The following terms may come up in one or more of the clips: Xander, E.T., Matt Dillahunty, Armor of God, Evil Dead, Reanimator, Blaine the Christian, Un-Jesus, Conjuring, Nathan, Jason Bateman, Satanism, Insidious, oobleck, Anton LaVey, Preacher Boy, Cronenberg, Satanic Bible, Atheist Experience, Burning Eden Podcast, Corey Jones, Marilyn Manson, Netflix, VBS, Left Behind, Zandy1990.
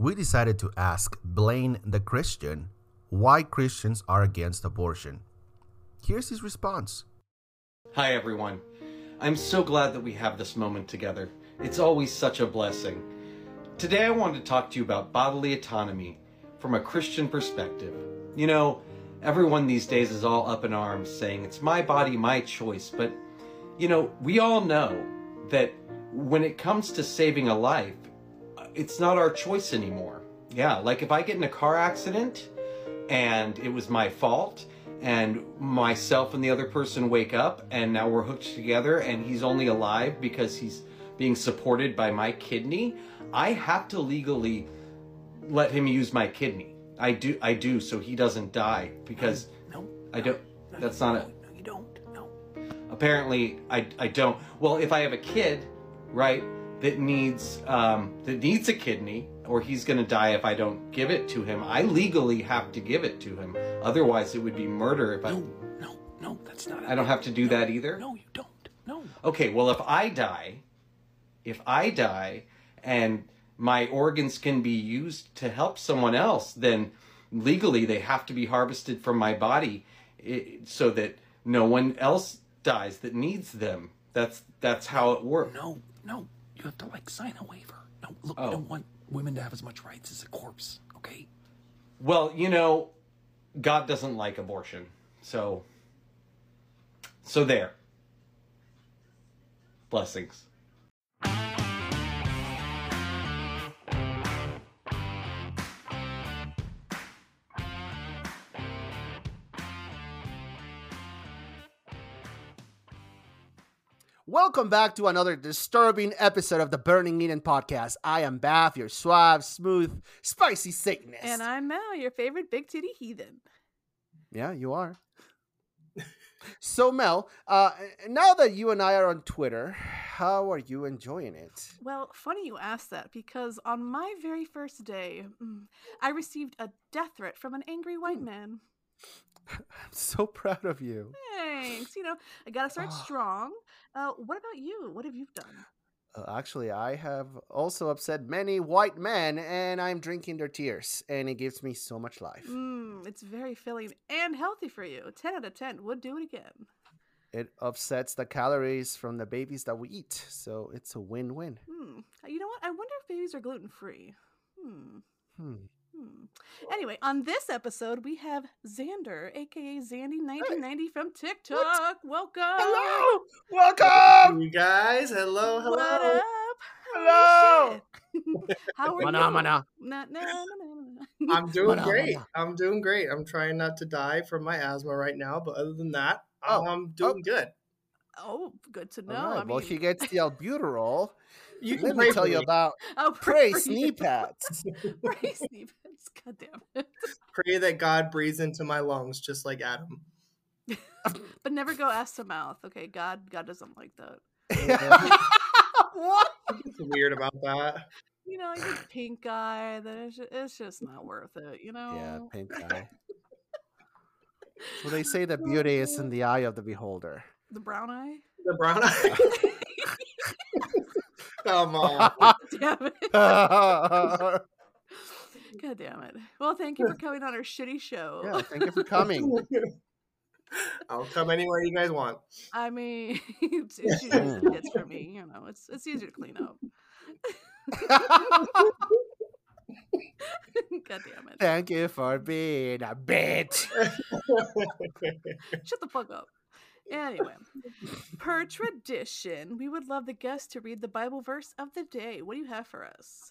we decided to ask Blaine the Christian why Christians are against abortion. Here's his response. Hi everyone. I'm so glad that we have this moment together. It's always such a blessing. Today I wanted to talk to you about bodily autonomy from a Christian perspective. You know, everyone these days is all up in arms saying it's my body, my choice, but you know, we all know that when it comes to saving a life, it's not our choice anymore. Yeah, like if I get in a car accident and it was my fault, and myself and the other person wake up and now we're hooked together and he's only alive because he's being supported by my kidney, I have to legally let him use my kidney. I do, so he doesn't die because Apparently, I don't. Well, if I have a kid, right, that needs a kidney, or he's going to die if I don't give it to him. I legally have to give it to him. Otherwise, it would be murder if I... No, that's not... I don't have to do that either? No, you don't. No. Okay, well, if I die and my organs can be used to help someone else, then legally they have to be harvested from my body so that no one else dies that needs them. That's how it works. No. You have to, like, sign a waiver. No, look, I don't want women to have as much rights as a corpse, okay? Well, you know, God doesn't like abortion, so there. Blessings. Welcome back to another disturbing episode of the Burning Eden Podcast. I am Baph, your suave, smooth, spicy Satanist. And I'm Mel, your favorite big titty heathen. Yeah, you are. So Mel, now that you and I are on Twitter, how are you enjoying it? Well, funny you asked that, because on my very first day, I received a death threat from an angry white man. I'm so proud of you. Thanks. You know, I gotta start strong. What about you? What have you done? Actually, I have also upset many white men, and I'm drinking their tears, and it gives me so much life. It's very filling and healthy for you. 10 out of 10. Would do it again. It offsets the calories from the babies that we eat, so it's a win-win. You know what? I wonder if babies are gluten-free. Anyway, on this episode, we have Xander, a.k.a. Zandy1990 from TikTok. What? Welcome. Hello. Welcome. You guys. Hello. What up? Hello. How are you? I'm doing great. I'm doing great. I'm trying not to die from my asthma right now, but other than that, I'm doing good. Oh, good to know. Right. Well, she gets the albuterol. Let me tell you about knee pads. Praise knee pads. God damn it. Pray that God breathes into my lungs just like Adam. But never go ass to mouth. Okay, God doesn't like that. What? It's weird about that. You know, I get pink eye. It's just not worth it, you know? Yeah, pink eye. Well, they say that beauty is in the eye of the beholder. The brown eye? The brown eye. Come on. Damn it. God damn it. Well, thank you for coming on our shitty show. Yeah, thank you for coming. I'll come anywhere you guys want. I mean, it's usually it's for me, you know. It's easier to clean up. God damn it. Thank you for being a bitch. Shut the fuck up. Anyway, per tradition, we would love the guest to read the Bible verse of the day. What do you have for us?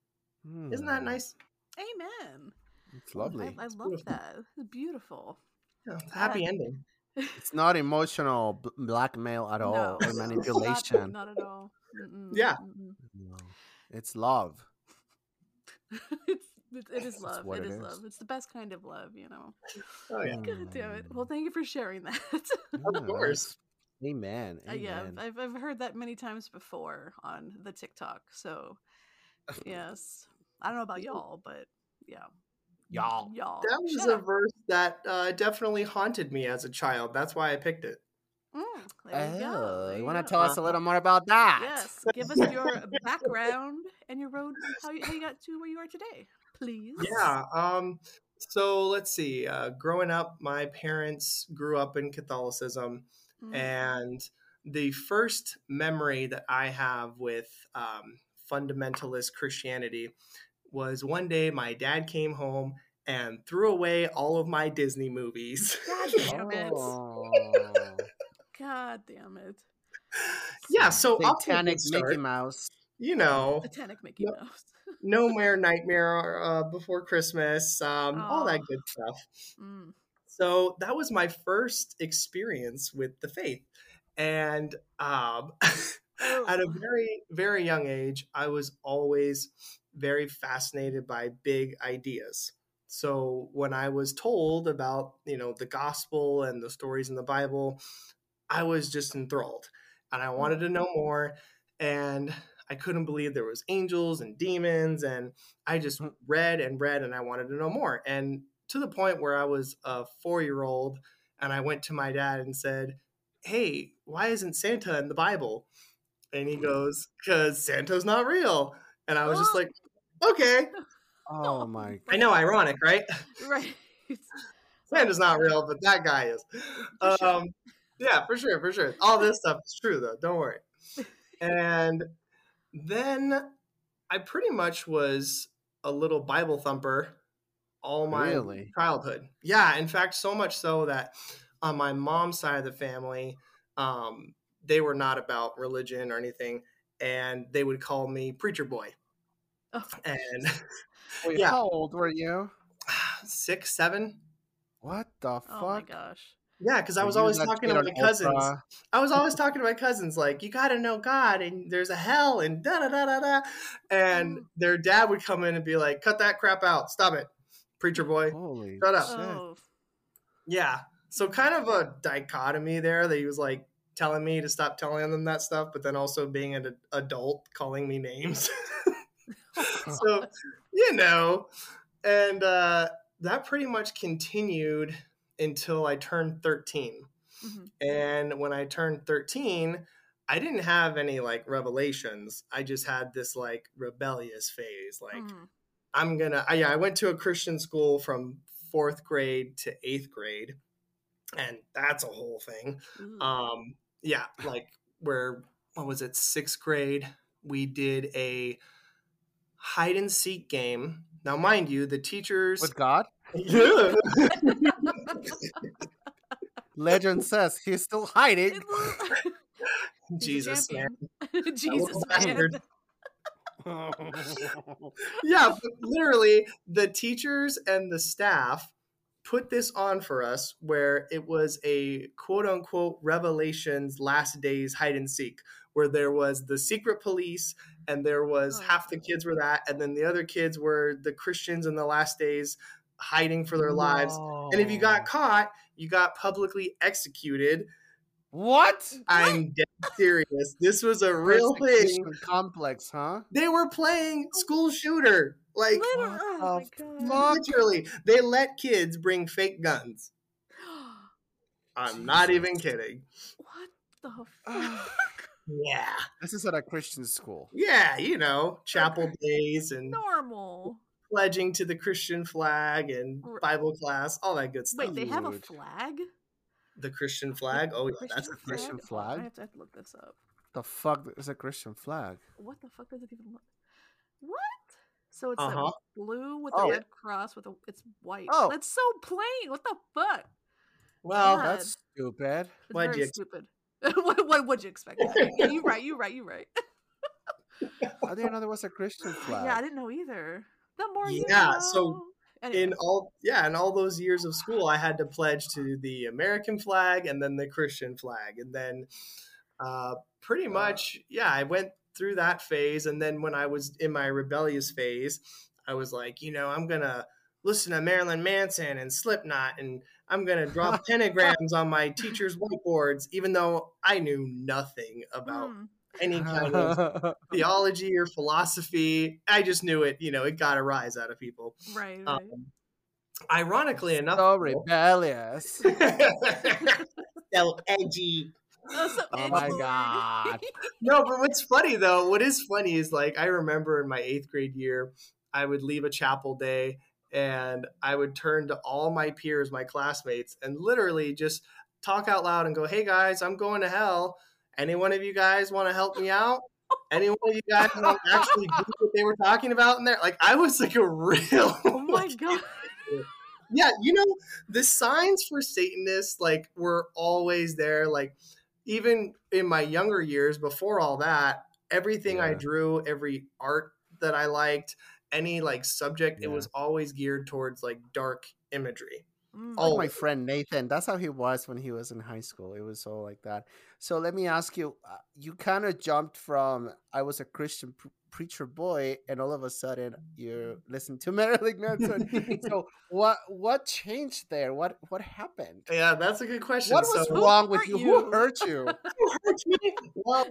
Isn't that nice? Amen. It's lovely. I love that. It's beautiful. Yeah, it's a happy ending. It's not emotional blackmail at all, or manipulation. Not at all. Yeah. No. It's love. It's It is love. It is love. It's the best kind of love, you know. Oh yeah. God damn it. Well, thank you for sharing that. Of course. Amen. Amen. Yeah, I've heard that many times before on the TikTok. So, yes, I don't know about y'all, but yeah. Y'all. That was a verse that definitely haunted me as a child. That's why I picked it. You want to tell us a little more about that? Yes. Give us your background and your road, how you got to where you are today, please. Yeah. So let's see. Growing up, my parents grew up in Catholicism. Mm. And the first memory that I have with fundamentalist Christianity was one day my dad came home and threw away all of my Disney movies. God damn it. God damn it. Yeah, so Satanic Mickey Mouse. You know. Satanic Mickey Mouse. No More Nightmare Before Christmas, all that good stuff. Mm. So that was my first experience with the faith. And at a very, very young age, I was always very fascinated by big ideas. So when I was told about, the gospel and the stories in the Bible, I was just enthralled and I wanted to know more, and I couldn't believe there was angels and demons, and I just read and I wanted to know more. And to the point where I was a 4-year-old and I went to my dad and said, "Hey, why isn't Santa in the Bible?" And he goes, "'Cause Santa's not real." And I was just like, okay. Oh my God. I know, ironic, right? Right. Santa's not real, but that guy is. Yeah, for sure, for sure. All this stuff is true, though. Don't worry. And then I pretty much was a little Bible thumper all my childhood. Yeah, in fact, so much so that on my mom's side of the family, they were not about religion or anything, and they would call me Preacher Boy. Oh. And wait, yeah. How old were you? 6, 7. What the fuck? Oh my gosh. Yeah, because I was always talking to my cousins. I was always talking to my cousins, like, you got to know God, and there's a hell, and da-da-da-da-da. And their dad would come in and be like, cut that crap out. Stop it. Preacher boy. Holy shut up. Oh. Yeah. So kind of a dichotomy there that he was, like, telling me to stop telling them that stuff, but then also being an adult calling me names. So, and that pretty much continued until I turned 13. Mm-hmm. And when I turned 13, I didn't have any like revelations. I just had this like rebellious phase. Like I went to a Christian school from 4th grade to 8th grade. And that's a whole thing. Mm. Yeah. Like what was it? 6th grade. We did a hide and seek game. Now, mind you, the teachers. With God? Yeah. Legend says he's still hiding. Jesus, man. Jesus, man. Yeah, but literally, the teachers and the staff put this on for us where it was a quote-unquote Revelations last days hide-and-seek, where there was the secret police and there was half the kids were that, and then the other kids were the Christians in the last days hiding for their lives. And if you got caught, you got publicly executed. What? I'm dead serious. This was a real thing. Complex, huh? They were playing school shooter. Like, literally, they let kids bring fake guns. I'm not even kidding. What the fuck? Yeah. This is at a Christian school. Yeah, chapel days and normal. Pledging to the Christian flag and Bible class, all that good stuff. Wait, they have a flag? The Christian flag? Oh, yeah, that's a Christian flag. I have to look this up. The fuck is a Christian flag? What the fuck does it even look? What? So it's like blue with a red cross with it's white. Oh, that's so plain. What the fuck? Well, God. That's stupid. Why'd you stupid? What would you expect? Yeah, you're right. I didn't know there was a Christian flag. Yeah, I didn't know either. The more you know. So anyway. in all those years of school, I had to pledge to the American flag and then the Christian flag, and then pretty much I went through that phase. And then when I was in my rebellious phase, I was like, you know, I'm going to listen to Marilyn Manson and Slipknot, and I'm going to draw pentagrams on my teacher's whiteboards, even though I knew nothing about any kind of theology or philosophy. I just knew it, you know, it got a rise out of people. Right. Ironically enough. So rebellious. So edgy. Oh my God. No, but what's funny though, what is funny is like, I remember in my 8th grade year, I would leave a chapel day and I would turn to all my peers, my classmates, and literally just talk out loud and go, "Hey guys, I'm going to hell. Any one of you guys want to help me out? Any one of you guys want to actually do what they were talking about in there?" Like, I was like a real. Oh my God. Yeah. You know, the signs for Satanists, like, were always there. Like, even in my younger years, before all that, everything I drew, every art that I liked, any like subject, it was always geared towards like dark imagery. Oh, my friend Nathan, that's how he was when he was in high school. It was all like that. So let me ask you, you kind of jumped from I was a Christian preacher boy, and all of a sudden you listen to Marilyn Manson. So what changed there? What happened? Yeah, that's a good question. What was wrong with you? Who hurt you? Who hurt me? Well,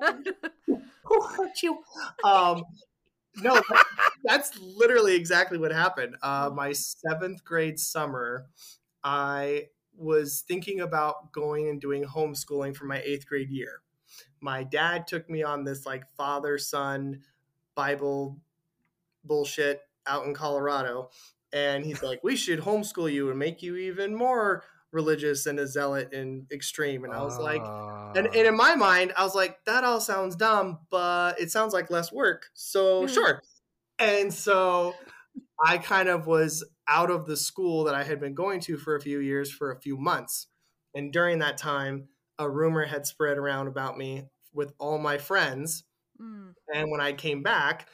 who hurt you? No, that's literally exactly what happened. My 7th grade summer, I was thinking about going and doing homeschooling for my 8th grade year. My dad took me on this like father-son Bible bullshit out in Colorado. And he's like, "We should homeschool you and make you even more religious and a zealot and extreme." And I was like, and in my mind, I was like, that all sounds dumb, but it sounds like less work. So sure. And so I kind of was out of the school that I had been going to for a few years for a few months. And during that time, a rumor had spread around about me with all my friends. And when I came back,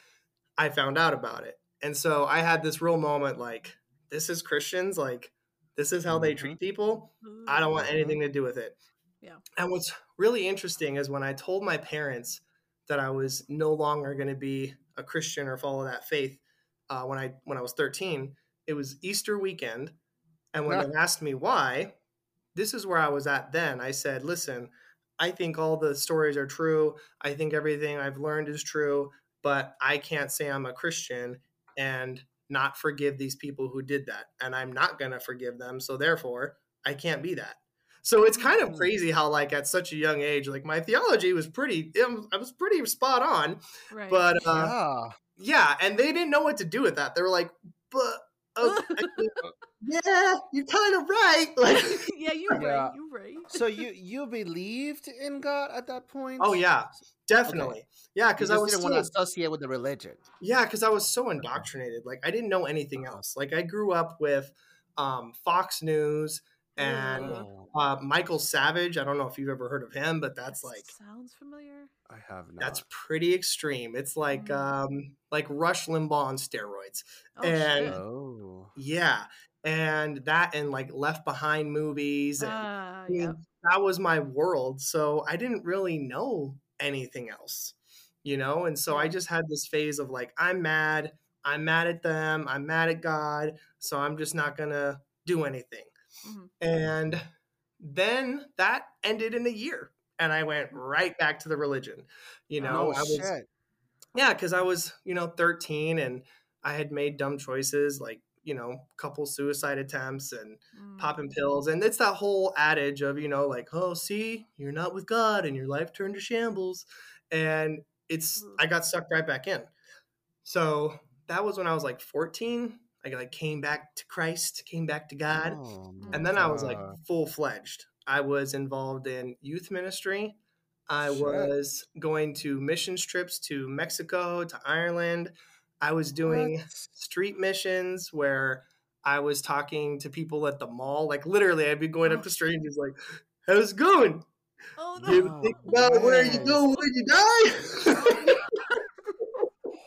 I found out about it. And so I had this real moment, like, this is Christians. Like, this is how they treat people. I don't want anything to do with it. Yeah. And what's really interesting is when I told my parents that I was no longer going to be a Christian or follow that faith, when I was 13, it was Easter weekend. And when they asked me why, this is where I was at then. I said, "Listen, I think all the stories are true. I think everything I've learned is true, but I can't say I'm a Christian and not forgive these people who did that. And I'm not going to forgive them. So therefore I can't be that." So it's kind of crazy how, like, at such a young age, like, my theology was pretty, I was pretty spot on, right. But yeah. And they didn't know what to do with that. They were like, "But okay, yeah, you're kind of right." Like, yeah, you're right. You're right. So you believed in God at that point? Oh yeah, definitely. Okay. Yeah, because I didn't want to associate with the religion. Yeah, because I was so indoctrinated. Like, I didn't know anything else. Like, I grew up with Fox News and Michael Savage. I don't know if you've ever heard of him, but that's like, sounds familiar. I have not. That's pretty extreme. It's like Rush Limbaugh on steroids. Oh, and yeah, and that, and like Left Behind movies, and that was my world. So I didn't really know anything else, you know. And so I just had this phase of like, I'm mad at them, I'm mad at God, so I'm just not gonna do anything. And then that ended in a year, and I went right back to the religion, you know. Yeah, because I was, you know, 13, and I had made dumb choices, like, you know, a couple suicide attempts and popping pills. And it's that whole adage of, you know, like, "Oh, see, you're not with God and your life turned to shambles." And it's, I got sucked right back in. So that was when I was like 14. I like came back to Christ, came back to God. And then I was like full-fledged. I was involved in youth ministry. I was going to missions trips to Mexico, to Ireland. I was doing street missions where I was talking to people at the mall. Like, literally, I'd be going up the street and he's like, "How's it going? Oh, no. You think about where you go when you die?"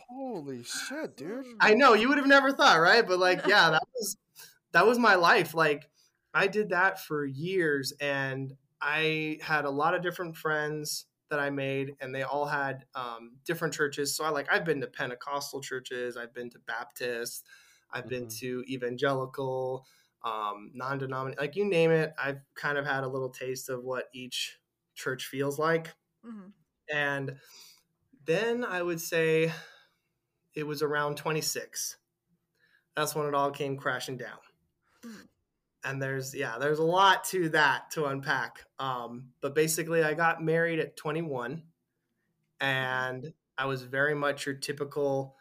Holy shit, dude. I know, you would have never thought, right? But like, yeah, that was my life. Like, I did that for years, and I had a lot of different friends that I made, and they all had different churches. So I've been to Pentecostal churches, I've been to Baptist, I've been to evangelical, non-denominational, you name it. I've kind of had a little taste of what each church feels like. And then I would say it was around 26. That's when it all came crashing down. And there's a lot to that to unpack. But basically I got married at 21, and I was very much your typical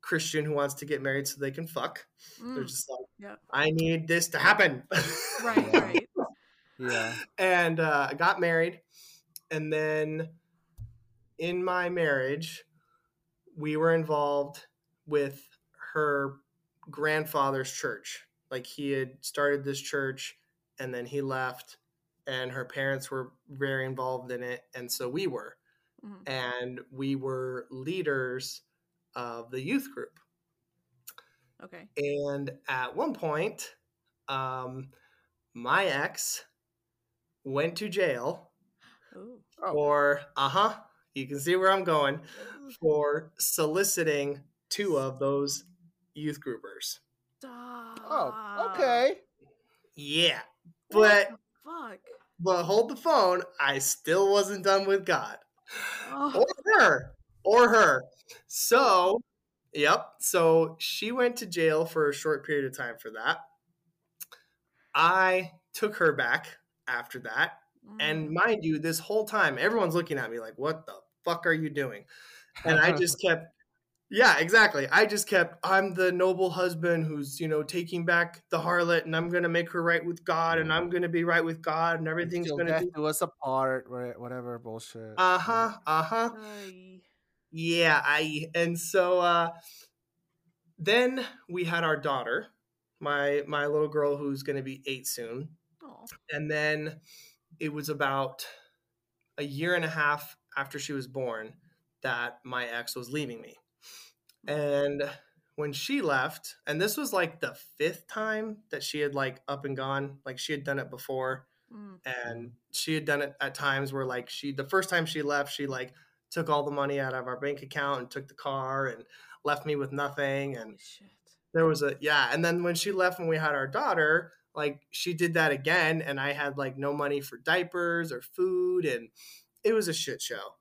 Christian who wants to get married so they can fuck. They're just like, I need this to happen. Right. Yeah. And I got married, and then in my marriage, we were involved with her grandfather's church. He had started this church, and then he left, and her parents were very involved in it. And so we were, and we were leaders of the youth group. Okay. And at one point, my ex went to jail for, you can see where I'm going, for soliciting two of those youth groupers. Stop. Oh, okay. Yeah. But fuck. But hold the phone. I still wasn't done with God. Or her. So, so she went to jail for a short period of time for that. I took her back after that. And mind you, this whole time, everyone's looking at me like, what the fuck are you doing? And I just kept... Yeah, exactly. I just kept, I'm the noble husband who's, taking back the harlot, and I'm going to make her right with God, and I'm going to be right with God, and everything's going to do us apart, whatever bullshit. Yeah. And so then we had our daughter, my little girl who's going to be 8 soon. And then it was about a year and a half after she was born that my ex was leaving me. And when she left, and this was the 5th time that she had up and gone, she had done it before. And she had done it at times where the first time she left, she took all the money out of our bank account and took the car and left me with nothing. And there was and then when she left, when we had our daughter, she did that again. And I had no money for diapers or food, and it was a shit show.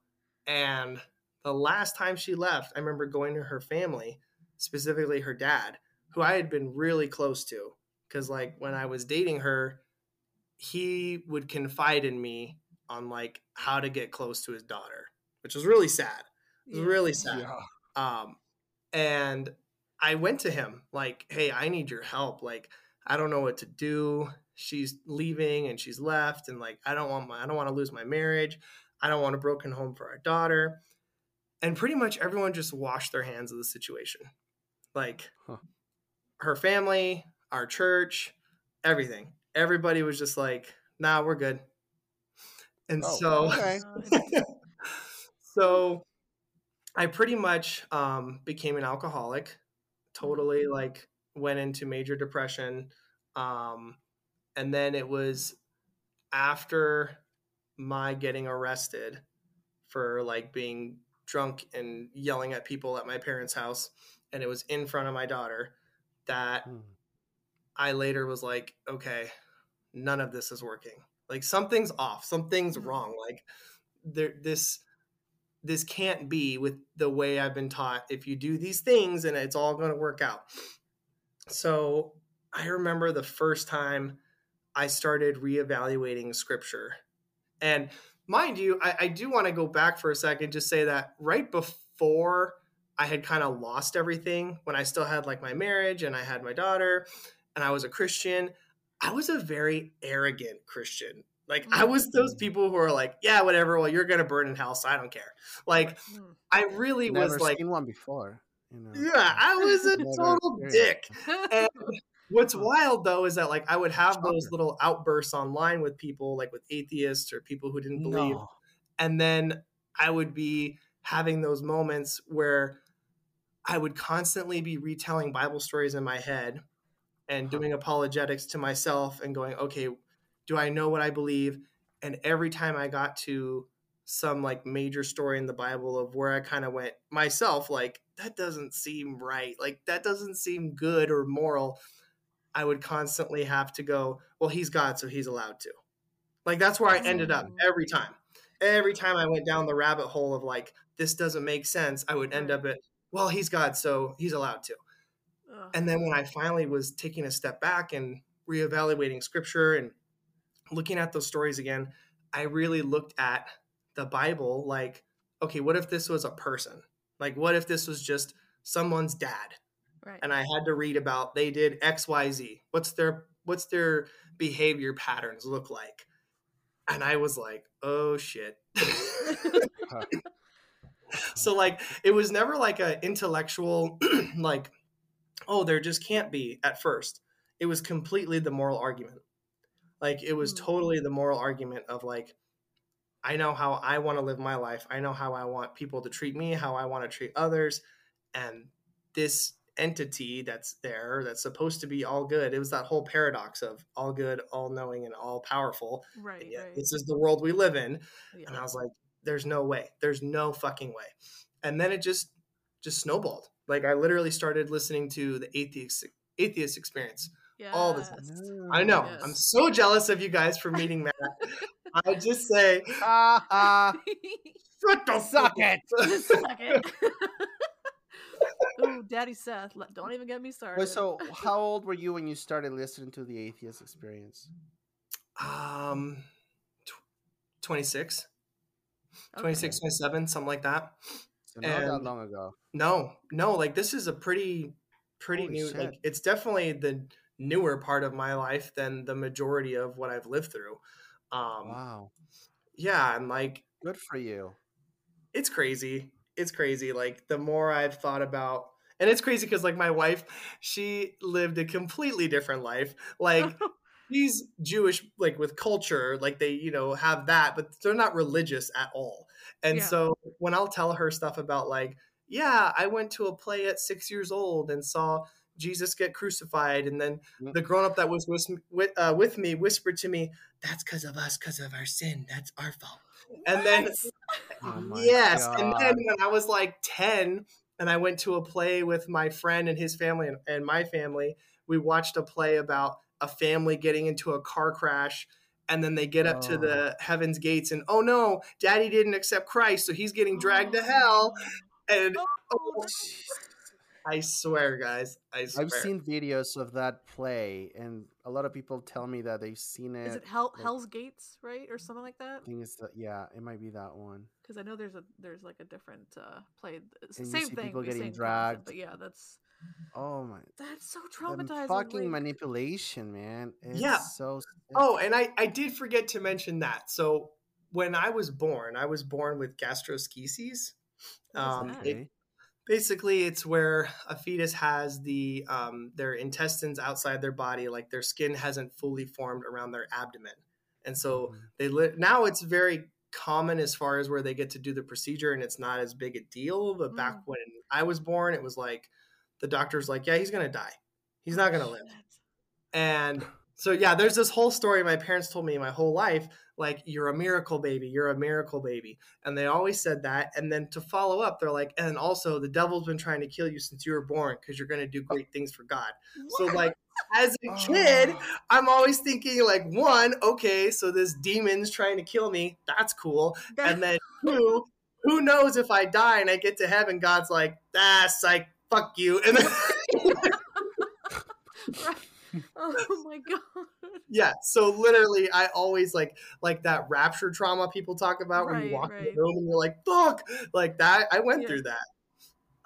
And the last time she left, I remember going to her family, specifically her dad, who I had been really close to. Because, when I was dating her, he would confide in me on, how to get close to his daughter, which was really sad. It was really sad. Yeah. And I went to him, hey, I need your help. I don't know what to do. She's leaving, and she's left. And, I don't want to lose my marriage. I don't want a broken home for our daughter. And pretty much everyone just washed their hands of the situation. Her family, our church, everything. Everybody was just nah, we're good. And so I pretty much became an alcoholic, totally went into major depression. And then it was after my getting arrested for being drunk and yelling at people at my parents' house, and it was in front of my daughter, that I later was okay, none of this is working. Something's off, something's wrong. This can't be with the way I've been taught. If you do these things, and it's all going to work out. So I remember the first time I started reevaluating scripture. And mind you, I do want to go back for a second, just say that right before I had kind of lost everything, when I still had my marriage and I had my daughter and I was a Christian, I was a very arrogant Christian. I was those people who are yeah, whatever. Well, you're going to burn in hell, so I don't care. I really was Never seen one before. Yeah, I was a total dick. And what's wild, though, is that, I would have those little outbursts online with people, with atheists or people who didn't believe. No. And then I would be having those moments where I would constantly be retelling Bible stories in my head and doing apologetics to myself and going, okay, do I know what I believe? And every time I got to some like major story in the Bible of where I kind of went myself, like, that doesn't seem right. Like, that doesn't seem good or moral. I would constantly have to go, well, he's God, so he's allowed to. Like, that's where I ended up every time. Every time I went down the rabbit hole of like, this doesn't make sense, I would end up at, well, he's God, so he's allowed to. And then when I finally was taking a step back and reevaluating scripture and looking at those stories again, I really looked at the Bible like, okay, what if this was a person? Like, what if this was just someone's dad? Right. And I had to read about, they did X, Y, Z. What's their behavior patterns look like? And I was like, oh shit. So like, it was never like a intellectual, like, oh, there just can't be at first. It was completely the moral argument. Like, it was totally the moral argument of like, I know how I want to live my life. I know how I want people to treat me, how I want to treat others. And this entity that's there, that's supposed to be all good. It was that whole paradox of all good, all knowing, and all powerful. Right. And yet, right. This is the world we live in. Yeah. And I was like, there's no way. There's no fucking way. And then it just snowballed. Like, I literally started listening to the Atheist Experience. Yes. All the time. I know. Yes. I'm so jealous of you guys for meeting Matt. I just say, shut the suck it. Suck it. Ooh, Daddy Seth, don't even get me started. Wait, so how old were you when you started listening to the Atheist Experience? 26. Okay. 26, 27, something like that. So not that long ago. No, like, this is a pretty holy new shit. Like, it's definitely the newer part of my life than the majority of what I've lived through. Wow. Yeah, and like, good for you. It's crazy. Like, the more I've thought about, and it's crazy because like, my wife, she lived a completely different life. Like, she's Jewish, like, with culture, like, they, you know, have that, but they're not religious at all. And so when I'll tell her stuff about like, yeah, I went to a play at 6 years old and saw Jesus get crucified. And then the grown-up that was with me whispered to me, that's because of us, because of our sin. That's our fault. And then, God. And then when I was like 10 and I went to a play with my friend and his family and my family, we watched a play about a family getting into a car crash. And then they get up to the heaven's gates and, oh no, Daddy didn't accept Christ, so he's getting dragged to hell. And I swear, guys, I've seen videos of that play, and a lot of people tell me that they've seen it. Is it Hell's Gates, right, or something like that? I think it's it might be that one. Because I know there's like a different play. And same you see thing. People getting dragged. But yeah, that's. Oh my! That's so traumatizing. The fucking manipulation, man. It's so sick. Oh, and I did forget to mention that. So when I was born with gastroschisis. Basically it's where a fetus has the their intestines outside their body, like their skin hasn't fully formed around their abdomen, and so they now it's very common as far as where they get to do the procedure, and it's not as big a deal. But back when I was born, it was like the doctor's like, yeah, he's gonna die, he's not gonna live. And so yeah, there's this whole story my parents told me my whole life, like, you're a miracle baby, you're a miracle baby. And they always said that. And then to follow up, they're like, and also the devil's been trying to kill you since you were born because you're going to do great things for God. What? So like, as a kid, I'm always thinking like, one, okay, so this demon's trying to kill me. That's cool. And then two, who knows if I die and I get to heaven, God's like, that's like, fuck you. And then right. Oh my God. Yeah. So literally I always like that rapture trauma people talk about, when you walk in the room and you're like, fuck, like that. I went through that.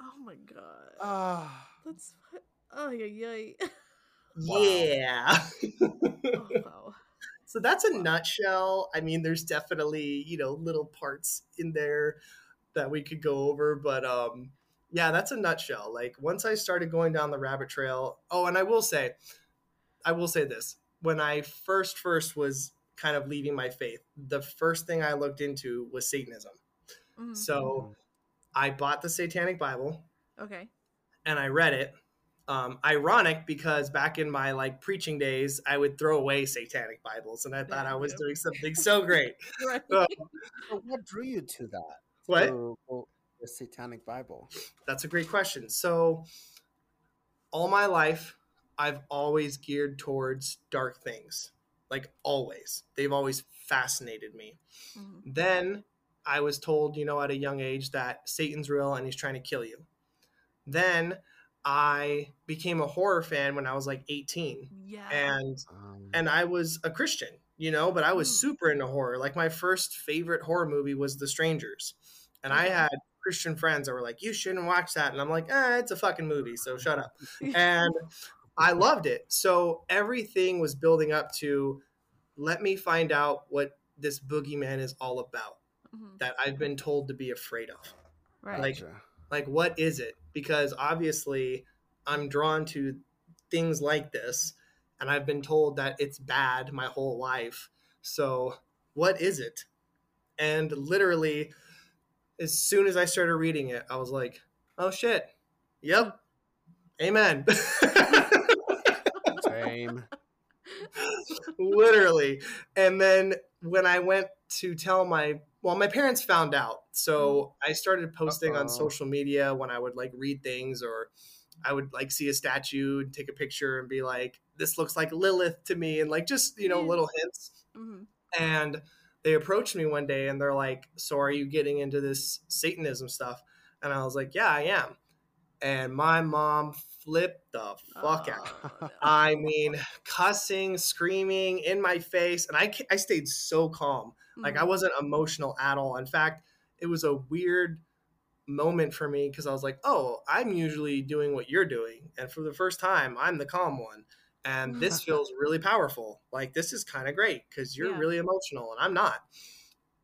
Oh my God. That's yeah. Oh, wow. So that's a nutshell. I mean, there's definitely, you know, little parts in there that we could go over, but, yeah, that's a nutshell. Like, once I started going down the rabbit trail, and I will say this. When I first was kind of leaving my faith, the first thing I looked into was Satanism. Mm-hmm. So I bought the Satanic Bible. Okay. And I read it. Ironic because back in my like preaching days, I would throw away Satanic Bibles, and I thought I was doing something so great. Right. So what drew you to that? What? The Satanic Bible. That's a great question. So all my life, I've always geared towards dark things, like always. They've always fascinated me. Mm-hmm. Then I was told, you know, at a young age that Satan's real and he's trying to kill you. Then I became a horror fan when I was like 18. Yeah. And I was a Christian, you know, but I was super into horror. Like my first favorite horror movie was The Strangers. And I had Christian friends that were like, you shouldn't watch that. And I'm like, it's a fucking movie, so shut up. And I loved it. So everything was building up to, let me find out what this boogeyman is all about that I've been told to be afraid of. Right. Like, what is it? Because obviously I'm drawn to things like this, and I've been told that it's bad my whole life. So what is it? And literally, as soon as I started reading it, I was like, oh shit. Yep. Amen. Same. Literally. And then when I went to tell my parents found out. So I started posting on social media when I would like read things, or I would like see a statue and take a picture and be like, this looks like Lilith to me. And like, just, you know, little hints. Mm-hmm. And they approached me one day and they're like, so are you getting into this Satanism stuff? And I was like, yeah, I am. And my mom flipped the fuck out. No. I mean, cussing, screaming in my face. And I stayed so calm. Like I wasn't emotional at all. In fact, it was a weird moment for me because I was like, oh, I'm usually doing what you're doing. And for the first time, I'm the calm one. And this feels really powerful. Like this is kind of great because you're really emotional and I'm not.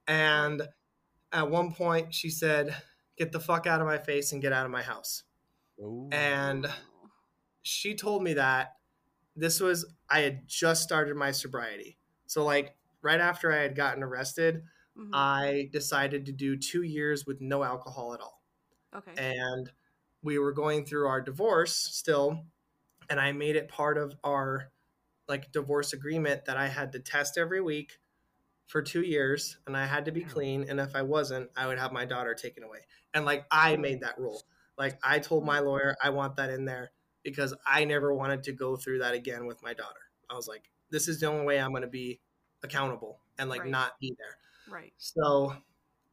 And at one point she said, get the fuck out of my face and get out of my house. Ooh. And she told me that I had just started my sobriety. So like right after I had gotten arrested, I decided to do 2 years with no alcohol at all. Okay. And we were going through our divorce still. And I made it part of our like divorce agreement that I had to test every week for 2 years and I had to be clean. And if I wasn't, I would have my daughter taken away. And like, I made that rule. Like I told my lawyer, I want that in there because I never wanted to go through that again with my daughter. I was like, this is the only way I'm going to be accountable and like not be there. Right. So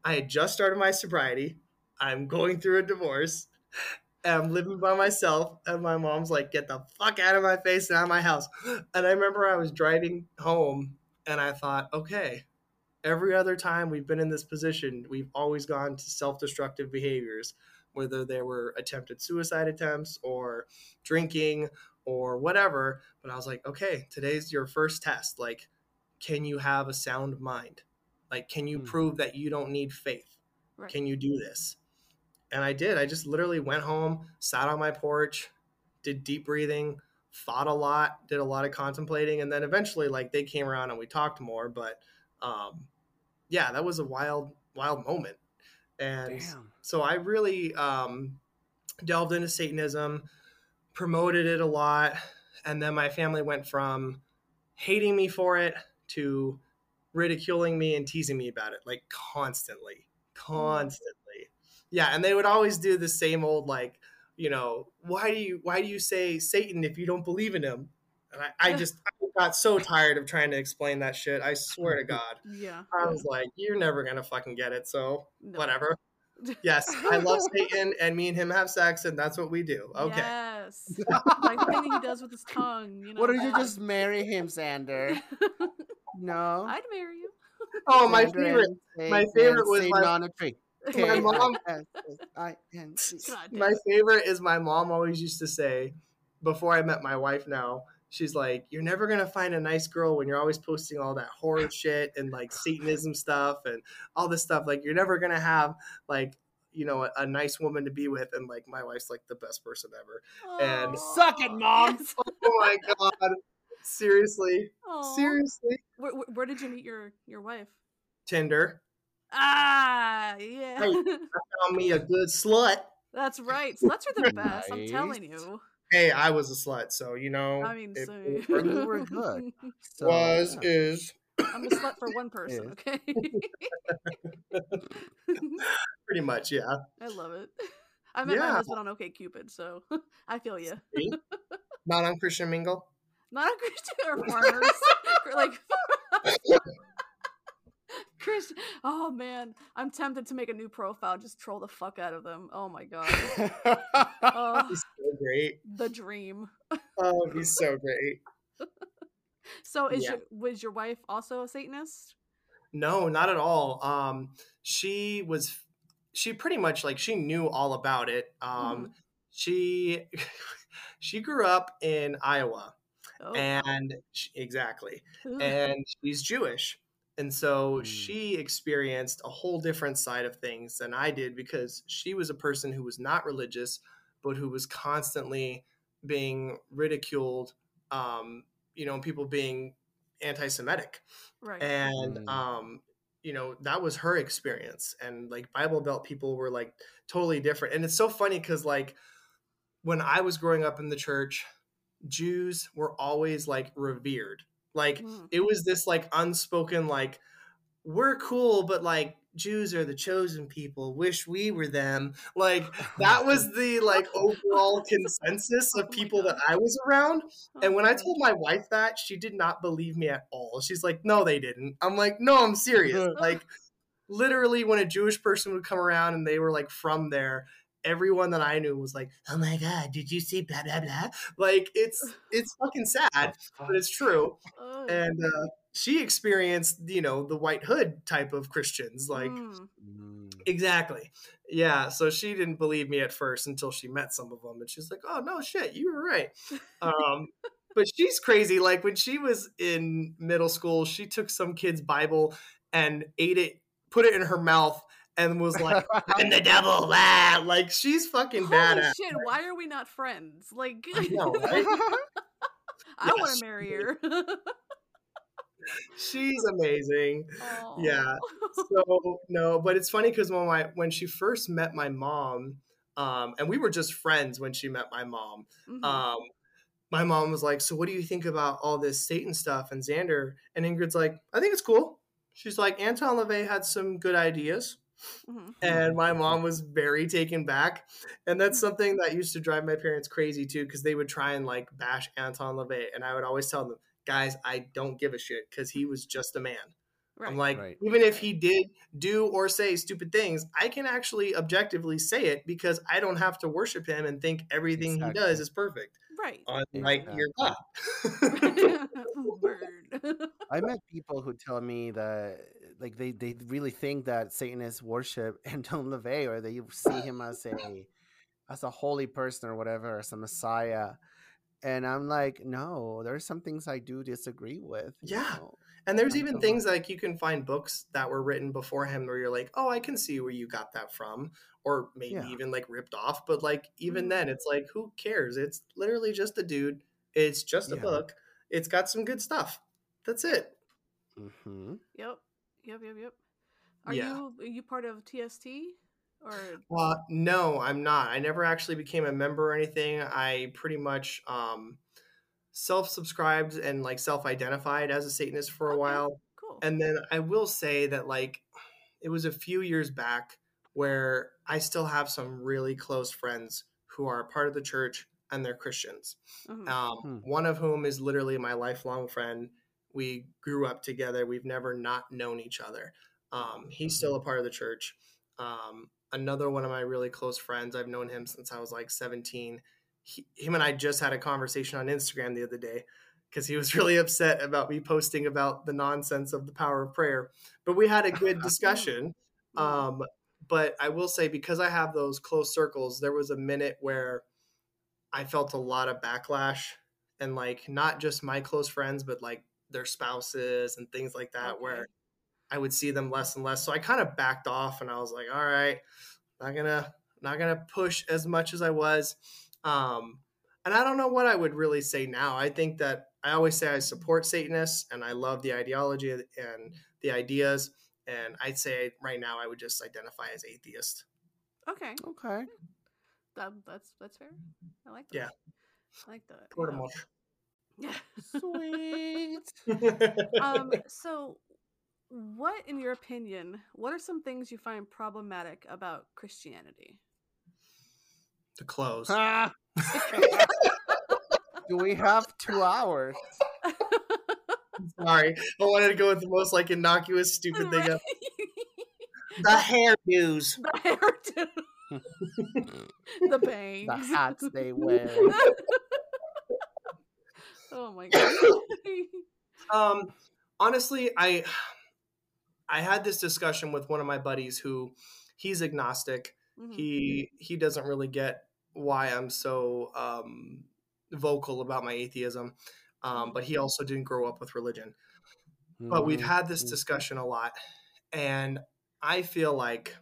I had just started my sobriety. I'm going through a divorce. I'm living by myself. And my mom's like, get the fuck out of my face and out of my house. And I remember I was driving home and I thought, okay, every other time we've been in this position, we've always gone to self-destructive behaviors, whether they were attempted suicide attempts or drinking or whatever. But I was like, okay, today's your first test. Like, can you have a sound mind? Like, can you prove that you don't need faith? Right. Can you do this? And I did. I just literally went home, sat on my porch, did deep breathing, thought a lot, did a lot of contemplating. And then eventually, like, they came around and we talked more. But, yeah, that was a wild, wild moment. And so I really delved into Satanism, promoted it a lot. And then my family went from hating me for it to ridiculing me and teasing me about it, like constantly. Yeah. And they would always do the same old, like, you know, why do you say Satan if you don't believe in him? And I got so tired of trying to explain that shit. I swear to God. Yeah. I was like, you're never going to fucking get it. So whatever. Yes. I love Satan and me and him have sex and that's what we do. Okay. Yes. Like thing he does with his tongue. You know? What, do you just marry him, Xander? No, I'd marry you. Oh, my favorite was my mom. My favorite is my mom always used to say, before I met my wife now, she's like, you're never going to find a nice girl when you're always posting all that horror shit and like Satanism stuff and all this stuff. Like, you're never going to have like, you know, a nice woman to be with. And like, my wife's like the best person ever. Aww. And suck it, mom. Yes. Oh my God. Seriously. Aww. Seriously. Where did you meet your wife? Tinder. Ah, yeah. Hey, I found me a good slut. That's right. Sluts are the best. I'm telling you. Hey, I was a slut, so you know. I mean, so you were good. So, was yeah. is. I'm a slut for one person, okay? Pretty much, yeah. I love it. I met my husband on OkCupid, so I feel you. Not on Christian Mingle? Not on Christian or farmers. Like, Christian. Oh, man. I'm tempted to make a new profile. Just troll the fuck out of them. Oh, my God. He's so great. The dream. Oh, he's so great. So was your wife also a Satanist? No, not at all. She pretty much like she knew all about it. She grew up in Iowa, and she's Jewish, and so she experienced a whole different side of things than I did, because she was a person who was not religious, but who was constantly being ridiculed. You know, people being anti-Semitic, right? And you know, that was her experience. And like Bible Belt people were like totally different. And it's so funny because like when I was growing up in the church, Jews were always like revered. Like it was this like unspoken like, we're cool, but like Jews are the chosen people. Wish we were them. Like that was the like overall consensus of people that I was around. And when I told my wife that, she did not believe me at all. She's like, no, they didn't. I'm like, no, I'm serious. Like literally when a Jewish person would come around and they were like from there, everyone that I knew was like, oh my God, did you see blah, blah, blah? Like it's fucking sad, but it's true. And, she experienced, you know, the white hood type of Christians, like exactly. Yeah. So she didn't believe me at first until she met some of them, and she's like, oh no shit, you were right. But she's crazy. Like when she was in middle school, she took some kid's Bible and ate it, put it in her mouth, and was like, I'm the devil. Ah. Like she's fucking badass. Holy shit, right? Why are we not friends? Like I know, right? I want to marry her. She's amazing. Aww. Yeah. So no, but it's funny because when she first met my mom, and we were just friends when she met my mom. My mom was like, so what do you think about all this Satan stuff and Xander? And Ingrid's like, I think it's cool. She's like, Anton LaVey had some good ideas. And my mom was very taken back. And that's something that used to drive my parents crazy too, because they would try and like bash Anton LaVey. And I would always tell them, guys, I don't give a shit, because he was just a man. Right. I'm like, even if he did do or say stupid things, I can actually objectively say it, because I don't have to worship him and think everything he does is perfect. Right. Unlike your God. I met people who tell me that like they really think that Satanists worship Anton LaVey, or they see him as a holy person or whatever, as a Messiah. And I'm like, no, there's some things I do disagree with. Yeah. Know? And there's even things like you can find books that were written before him where you're like, oh, I can see where you got that from, or maybe even like ripped off. But like, even then it's like, who cares? It's literally just a dude. It's just a book. It's got some good stuff. That's it. Yep. Are you part of TST? Or... no, I'm not. I never actually became a member or anything. I pretty much self-subscribed and like self-identified as a Satanist for a while. Cool. And then I will say that like it was a few years back where I still have some really close friends who are a part of the church and they're Christians. One of whom is literally my lifelong friend. We grew up together. We've never not known each other. He's still a part of the church. Another one of my really close friends, I've known him since I was like 17. Him and I just had a conversation on Instagram the other day because he was really upset about me posting about the nonsense of the power of prayer. But we had a good discussion. But I will say, because I have those close circles, there was a minute where I felt a lot of backlash, and like not just my close friends, but like their spouses and things like that, where I would see them less and less. So I kind of backed off and I was like, all right, not gonna push as much as I was. And I don't know what I would really say now. I think that I always say I support Satanists and I love the ideology and the ideas. And I'd say right now I would just identify as atheist. Okay. That's fair. I like that. Yeah. I like that. Pretty much. Yeah. Sweet. So what, in your opinion, what are some things you find problematic about Christianity? The clothes. Ah. Do we have 2 hours? Sorry. I wanted to go with the most like innocuous, stupid thing ever. The hairdos. The hairdos. The bangs. The hats they wear. Oh my god. Honestly, I had this discussion with one of my buddies who he's agnostic. Mm-hmm. He doesn't really get why I'm so vocal about my atheism. But he also didn't grow up with religion. Mm-hmm. But we've had this discussion a lot, and I feel like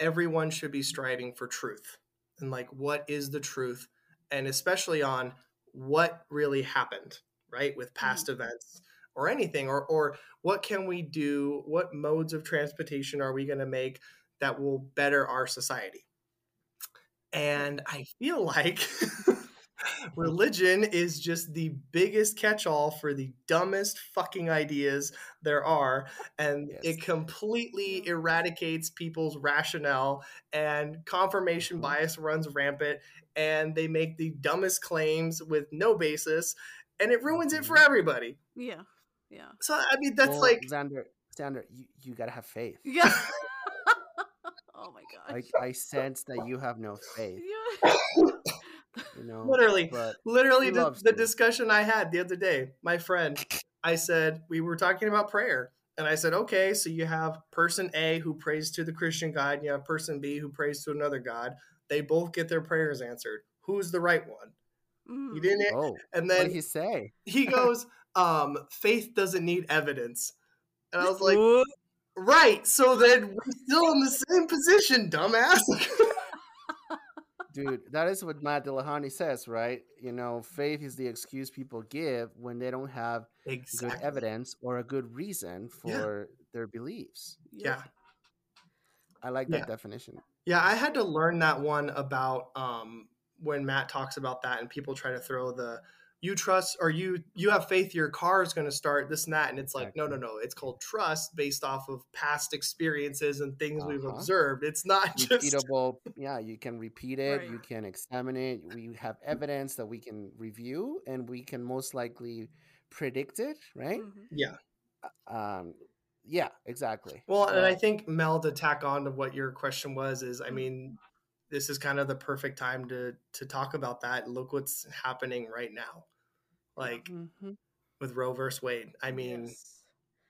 everyone should be striving for truth and like, what is the truth? And especially on what really happened, right? With past events or anything, or what can we do? What modes of transportation are we going to make that will better our society? And I feel like religion is just the biggest catch-all for the dumbest fucking ideas there are. And yes, it completely eradicates people's rationale, and confirmation bias runs rampant, and they make the dumbest claims with no basis, and it ruins it for everybody. Yeah. Yeah. So, I mean, that's like... Xander, you gotta have faith. Yeah. Oh my gosh. I sense that you have no faith. Yeah. You know, literally the discussion I had the other day, my friend, I said, we were talking about prayer, and I said, okay, so you have person A who prays to the Christian God, and you have person B who prays to another God. They both get their prayers answered. Who's the right one? He didn't. Whoa. And then what did he say? He goes, faith doesn't need evidence. And I was like, right. So then we're still in the same position, dumbass. Dude, that is what Matt Delahunty says, right? You know, faith is the excuse people give when they don't have good evidence or a good reason for their beliefs. Yeah. I like that definition. Yeah, I had to learn that one about when Matt talks about that and people try to throw the, you trust, or you have faith your car is going to start, this and that. And it's like, no. It's called trust based off of past experiences and things we've observed. It's not repeatable. Yeah, you can repeat it. Right. You can examine it. We have evidence that we can review, and we can most likely predict it, right? Mm-hmm. Yeah. Yeah, exactly. Well, and I think, Mel, to tack on to what your question was is, I mean, this is kind of the perfect time to talk about that. Look what's happening right now, like with Roe versus Wade. I mean,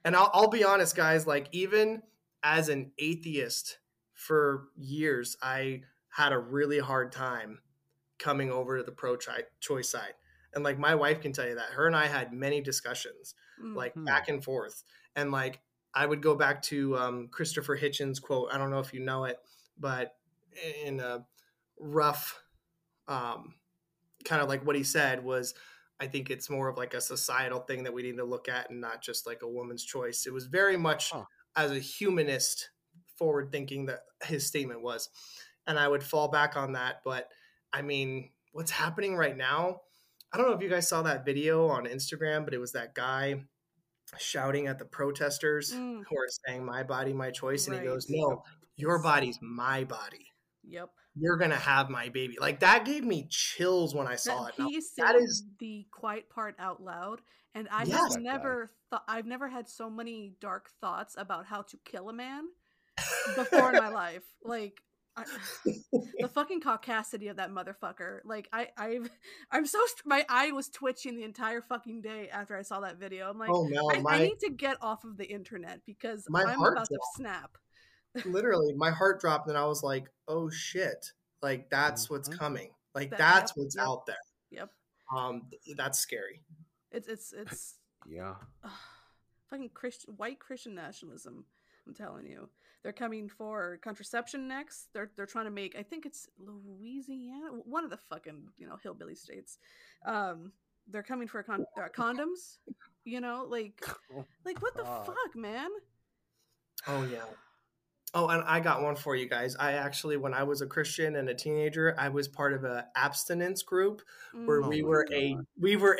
and I'll be honest, guys, like even as an atheist for years, I had a really hard time coming over to the pro-choice side. And like my wife can tell you that. Her and I had many discussions like back and forth. And like I would go back to Christopher Hitchens' quote. I don't know if you know it, but in a rough kind of like what he said was, I think it's more of like a societal thing that we need to look at and not just like a woman's choice. It was very much as a humanist forward thinking that his statement was, and I would fall back on that. But I mean, what's happening right now, I don't know if you guys saw that video on Instagram, but it was that guy shouting at the protesters who are saying my body, my choice. And he goes, no, your body's my body. Yep. You're going to have my baby. Like that gave me chills when I saw it. He said that is the quiet part out loud. And I have never thought, I've never had so many dark thoughts about how to kill a man before in my life. Like the fucking caucasity of that motherfucker. Like I'm so, my eye was twitching the entire fucking day after I saw that video. I'm like, I need to get off of the internet because I'm about to snap. Literally my heart dropped, and I was like, oh shit, like that's what's coming. Like that's what's out there. Yep. That's scary. It's yeah. Fucking white Christian nationalism, I'm telling you. They're coming for contraception next. They're trying to make, I think it's Louisiana, one of the fucking, you know, hillbilly states. They're coming for condoms, you know, like what the fuck, man? Oh yeah. Oh, and I got one for you guys. I actually, when I was a Christian and a teenager, I was part of an abstinence group where we were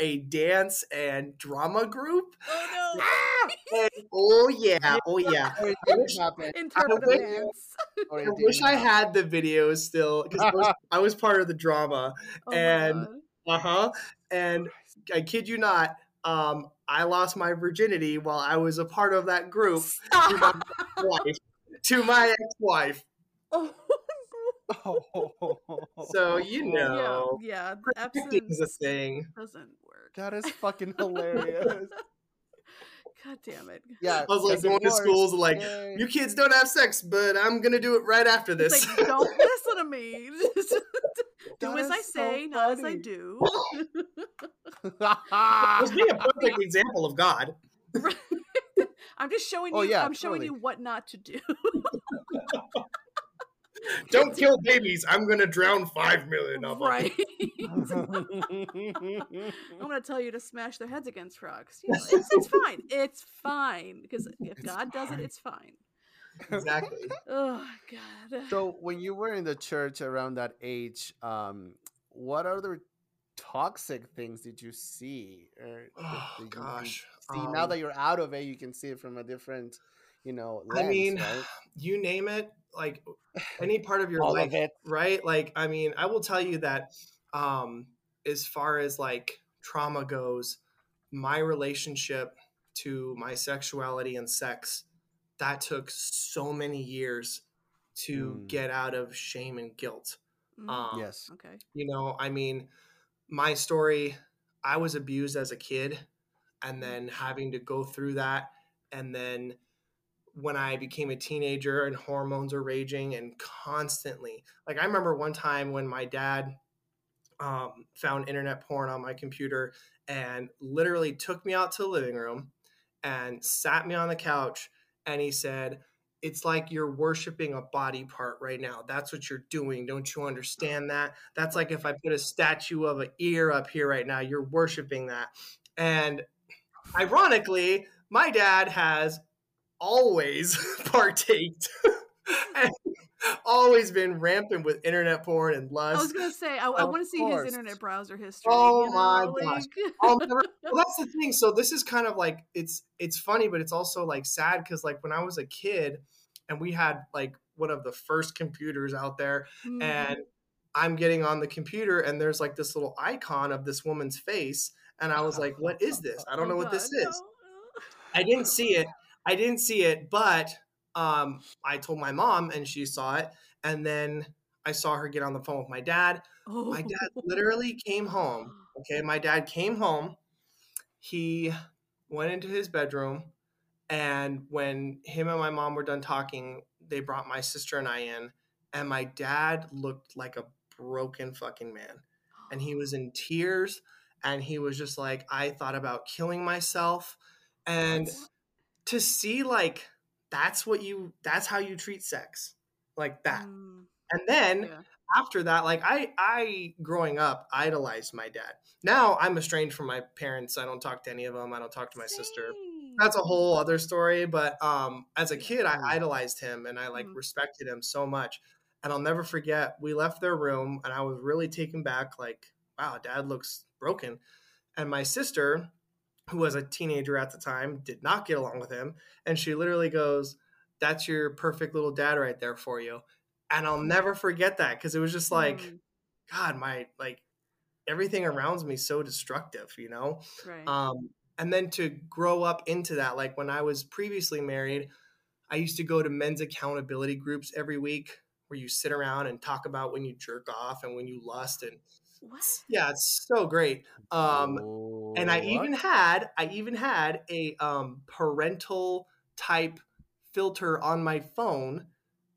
a dance and drama group. Oh no! Ah! And, oh yeah! Oh yeah! I wish I had the videos still because I was part of the drama, and I kid you not, I lost my virginity while I was a part of that group. To my ex-wife. Oh. So, you know. Yeah. Predicting's a thing. Doesn't work. That is fucking hilarious. God damn it. Yeah. I was like going to schools like, you kids don't have sex, but I'm going to do it right after this. Like, don't listen to me. Do as I say, not as I do. It was being a perfect example of God. Right. I'm just showing you. Yeah, I'm showing you what not to do. Don't kill babies. I'm gonna drown 5 million of them. Right. I'm gonna tell you to smash their heads against rocks. You know, it's fine. It's fine because if God does it, it's fine. Exactly. Oh God. So when you were in the church around that age, what other toxic things did you see? Or gosh. See, now that you're out of it, you can see it from a different, you know, lens, I mean, right? You name it, like any part of your life, of right? Like, I mean, I will tell you that as far as like trauma goes, my relationship to my sexuality and sex, that took so many years to get out of shame and guilt. Yes. Okay. You know, I mean, my story, I was abused as a kid. And then having to go through that. And then when I became a teenager and hormones are raging and constantly, like I remember one time when my dad found internet porn on my computer and literally took me out to the living room and sat me on the couch. And he said, it's like you're worshiping a body part right now. That's what you're doing. Don't you understand that? That's like if I put a statue of an ear up here right now, you're worshiping that. And ironically, my dad has always partaked and always been rampant with internet porn and lust. I was going to say, I want to see his internet browser history. Oh my gosh. Well, that's the thing. So this is kind of like, it's funny, but it's also like sad. Cause like when I was a kid and we had like one of the first computers out there and I'm getting on the computer and there's like this little icon of this woman's face. And I was like, what is this? I don't know what this is. I didn't see it, but I told my mom and she saw it. And then I saw her get on the phone with my dad. Oh. My dad literally came home. Okay, my dad came home. He went into his bedroom. And when him and my mom were done talking, they brought my sister and I in. And my dad looked like a broken fucking man. And he was in tears. And he was just like, I thought about killing myself. And to see like, that's how you treat sex, like that. And then after that, like I growing up idolized my dad. Now I'm estranged from my parents. I don't talk to any of them. I don't talk to my sister. That's a whole other story. But as a kid, I idolized him and I like respected him so much. And I'll never forget, we left their room and I was really taken back. Like, wow, dad looks broken. And my sister, who was a teenager at the time, did not get along with him. And she literally goes, that's your perfect little dad right there for you. And I'll never forget that. Cause it was just like, God, everything around me is so destructive, you know? Right. And then to grow up into that, like when I was previously married, I used to go to men's accountability groups every week where you sit around and talk about when you jerk off and when you lust and what? Yeah, it's so great. And I even had a parental type filter on my phone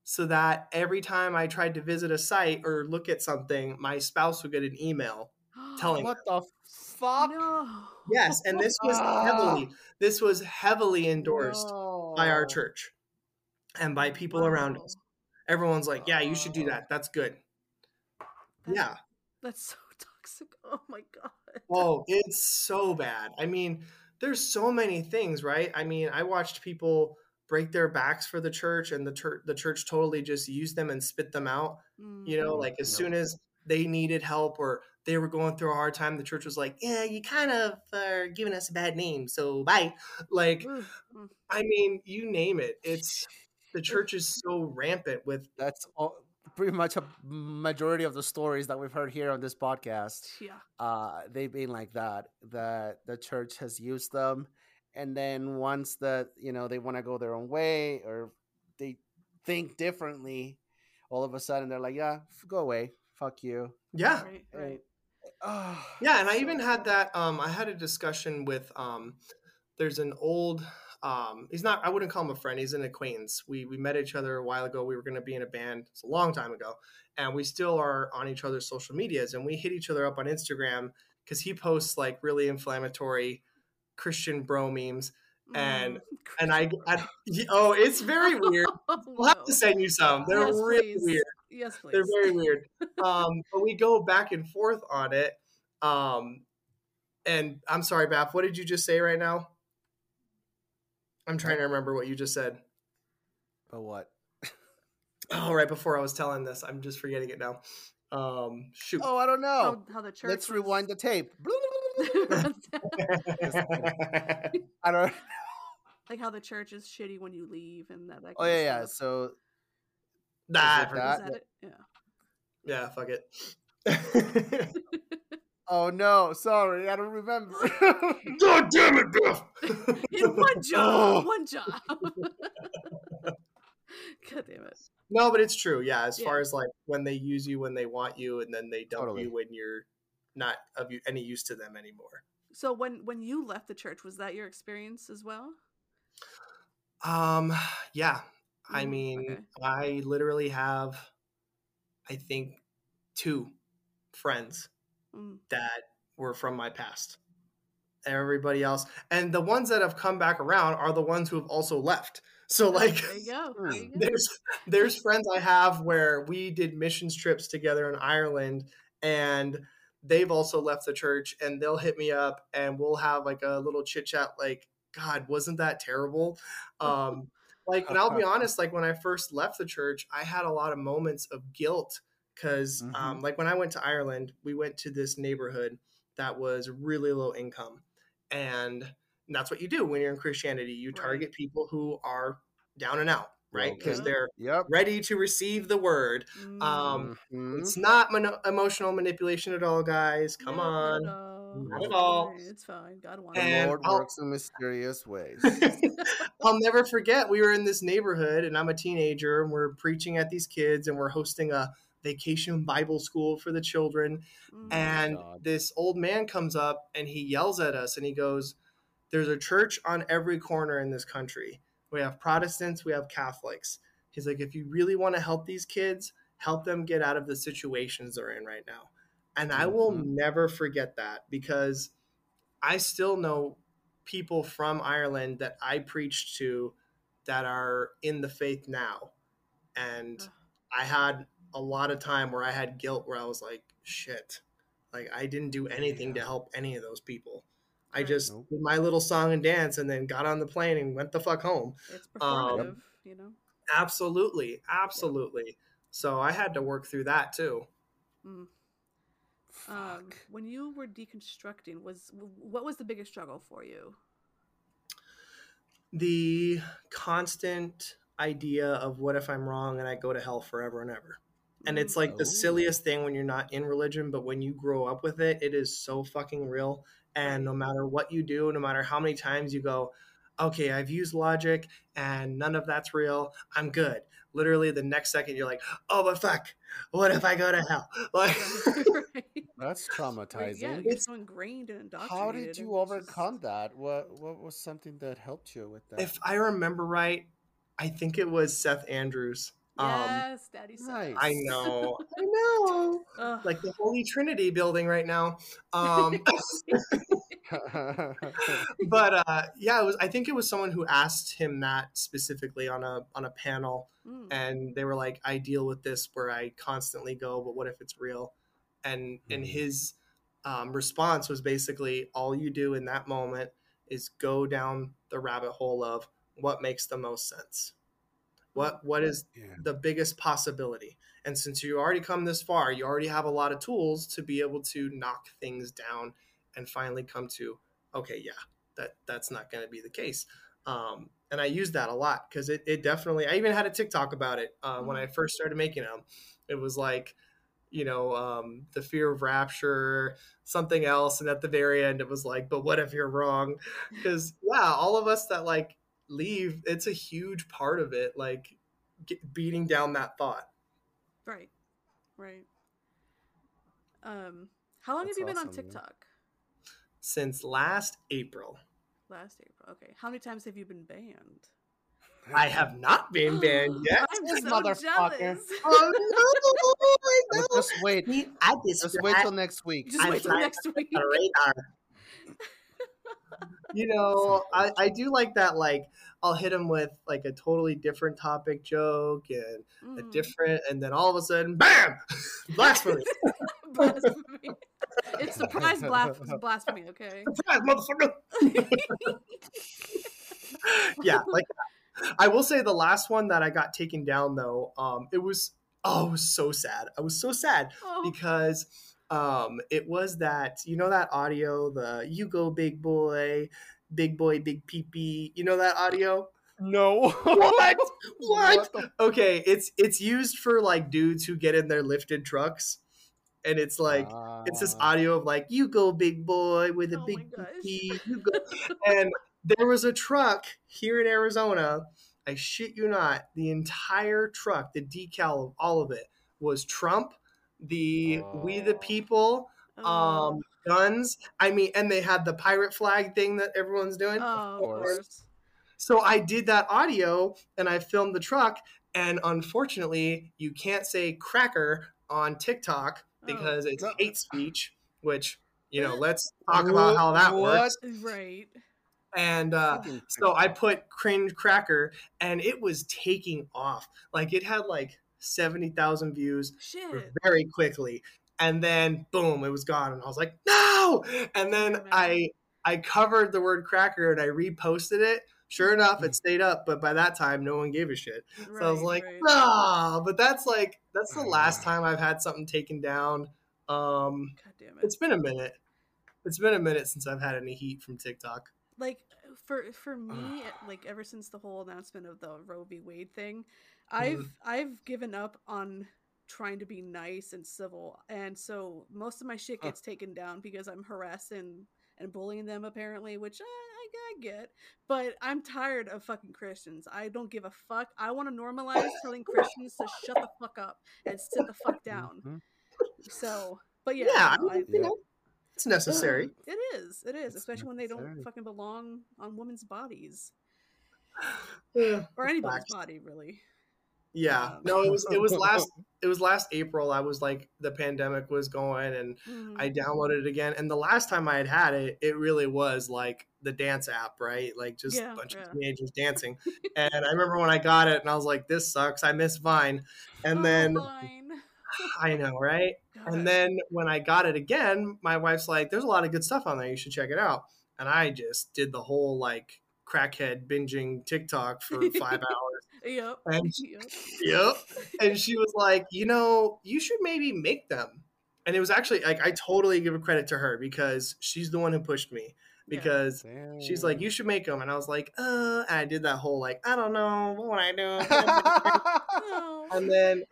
so that every time I tried to visit a site or look at something, my spouse would get an email telling what the fuck? No. Yes, and this was heavily endorsed by our church and by people around us. Everyone's like, yeah, you should do that. That's good. Yeah. That's so toxic. Oh my God. Oh, it's so bad. I mean, there's so many things, right? I mean, I watched people break their backs for the church, and the church totally just used them and spit them out. Mm. You know, like as soon as they needed help or they were going through a hard time, the church was like, yeah, you kind of are giving us a bad name, so bye. Like, I mean, you name it. It's, the church is so rampant with. That's all, pretty much a majority of the stories that we've heard here on this podcast. Yeah. They've been like that the church has used them. And then once that, you know, they want to go their own way or they think differently, all of a sudden they're like, yeah, go away. Fuck you. Yeah. Right. Oh, yeah. And I even had that, I had a discussion with, there's an old, he's not, I wouldn't call him a friend. He's an acquaintance. We met each other a while ago. We were going to be in a band. It's a long time ago. And we still are on each other's social medias, and we hit each other up on Instagram because he posts like really inflammatory Christian bro memes. And I oh, it's very weird. We'll have to send you some. They're really weird. Yes, please. They're very weird. But we go back and forth on it. And I'm sorry, Baph, what did you just say right now? I'm trying to remember what you just said. But what? Oh, right before I was telling this. I'm just forgetting it now. Shoot. Oh, I don't know. How the church Let's rewind the tape. I don't know. Like how the church is shitty when you leave and that. Like, oh, yeah. So. That. Yeah. Yeah, fuck it. Oh no, sorry, I don't remember. God damn it, Biff! In one job. God damn it. No, but it's true, yeah, as far as like when they use you, when they want you, and then they dump you when you're not of any use to them anymore. So when you left the church, was that your experience as well? Yeah. I mean, I literally have, I think, 2 friends that were from my past. Everybody else, and the ones that have come back around are the ones who have also left. So like, there you go. There's friends I have where we did missions trips together in Ireland, and they've also left the church, and they'll hit me up, and we'll have like a little chit chat. Like, God, wasn't that terrible? Like, and I'll be honest, like when I first left the church, I had a lot of moments of guilt because like when I went to Ireland, we went to this neighborhood that was really low income. And that's what you do when you're in Christianity. You target people who are down and out, right? Because they're ready to receive the word. It's not emotional manipulation at all, guys. Come on. Not at all. It's fine. God wants it. The Lord works in mysterious ways. I'll never forget. We were in this neighborhood, and I'm a teenager, and we're preaching at these kids, and we're hosting a vacation Bible school for the children. And this old man comes up, and he yells at us, and he goes, "There's a church on every corner in this country. We have Protestants, we have Catholics." He's like, "If you really want to help these kids, help them get out of the situations they're in right now." And I will never forget that, because I still know people from Ireland that I preached to that are in the faith now. And I had a lot of time where I had guilt, where I was like, shit, like I didn't do anything to help any of those people. I just did my little song and dance and then got on the plane and went the fuck home. It's performative, you know? Absolutely. Absolutely. Yeah. So I had to work through that too. Mm. When you were deconstructing, what was the biggest struggle for you? The constant idea of what if I'm wrong and I go to hell forever and ever. And it's like the silliest thing when you're not in religion, but when you grow up with it, it is so fucking real. And no matter what you do, no matter how many times you go, okay, I've used logic and none of that's real, I'm good. Literally the next second you're like, oh, but fuck, what if I go to hell? Like, that's traumatizing. Yeah, it's so ingrained and indoctrinated. How did you overcome that? What was something that helped you with that? If I remember right, I think it was Seth Andrews. Yes, Daddy Seth. Nice. I know. Like the Holy Trinity building right now. But yeah, I think it was someone who asked him that specifically on a panel, and they were like, "I deal with this where I constantly go, but what if it's real?" And his response was basically, "All you do in that moment is go down the rabbit hole of what makes the most sense? What is the biggest possibility? And since you already come this far, you already have a lot of tools to be able to knock things down and finally come to, okay, yeah, that's not going to be the case. And I use that a lot because it definitely, I even had a TikTok about it when I first started making them. It was like, the fear of rapture, something else. And at the very end, it was like, but what if you're wrong? Because all of us that like leave, it's a huge part of it. Like beating down that thought. Right. Right. How long have you been on TikTok? Since last April. Okay. How many times have you been banned? I have not been banned yet. I'm so motherfucker. Oh no! I know. Just wait. Just wait till next week. Just wait till next week. I do like that. Like I'll hit him with like a totally different topic joke and a different, and then all of a sudden, bam! Blasphemy. It's surprise blasphemy. Okay. Surprise, motherfucker. Yeah, like. I will say the last one that I got taken down though, it was so sad. I was so sad because it was that, that audio, the you go big boy, big peepee, that audio? No. What? Okay. It's used for like dudes who get in their lifted trucks. And it's like, it's this audio of like, you go big boy with a big peepee. You go. And there was a truck here in Arizona, I shit you not, the entire truck, the decal of all of it was Trump, the We the People, guns. I mean, and they had the pirate flag thing that everyone's doing. Oh, of course. So I did that audio and I filmed the truck. And unfortunately, you can't say cracker on TikTok because it's hate speech, which, let's talk about how that works. Right. And so I put cringe cracker and it was taking off. Like it had like 70,000 views very quickly. And then boom, it was gone. And I was like, no. And then I covered the word cracker and I reposted it. Sure enough, it stayed up. But by that time, no one gave a shit. Right, so I was like, no, but that's the last time I've had something taken down. God damn it. It's been a minute. It's been a minute since I've had any heat from TikTok. Like for me, like ever since the whole announcement of the Roe v. Wade thing, I've given up on trying to be nice and civil, and so most of my shit gets taken down because I'm harassing and bullying them apparently, which I get. But I'm tired of fucking Christians. I don't give a fuck. I want to normalize telling Christians to shut the fuck up and sit the fuck down. Mm-hmm. So, but I it's necessary. It is, especially when they don't fucking belong on women's bodies or anybody's body, really. Yeah, no, it was last April. I was like, the pandemic was going, and I downloaded it again. And the last time I had it, it really was like the dance app, right? Like just a bunch of teenagers dancing. And I remember when I got it, and I was like, this sucks. I miss Vine. And then. Vine. I know, right? God. And then when I got it again, my wife's like, there's a lot of good stuff on there. You should check it out. And I just did the whole like crackhead binging TikTok for 5 hours. Yep. And she was like, you should maybe make them. And it was actually like, I totally give a credit to her because she's the one who pushed me. Because she's like, you should make them. And I was like, and I did that whole like, I don't know. What would I do? And then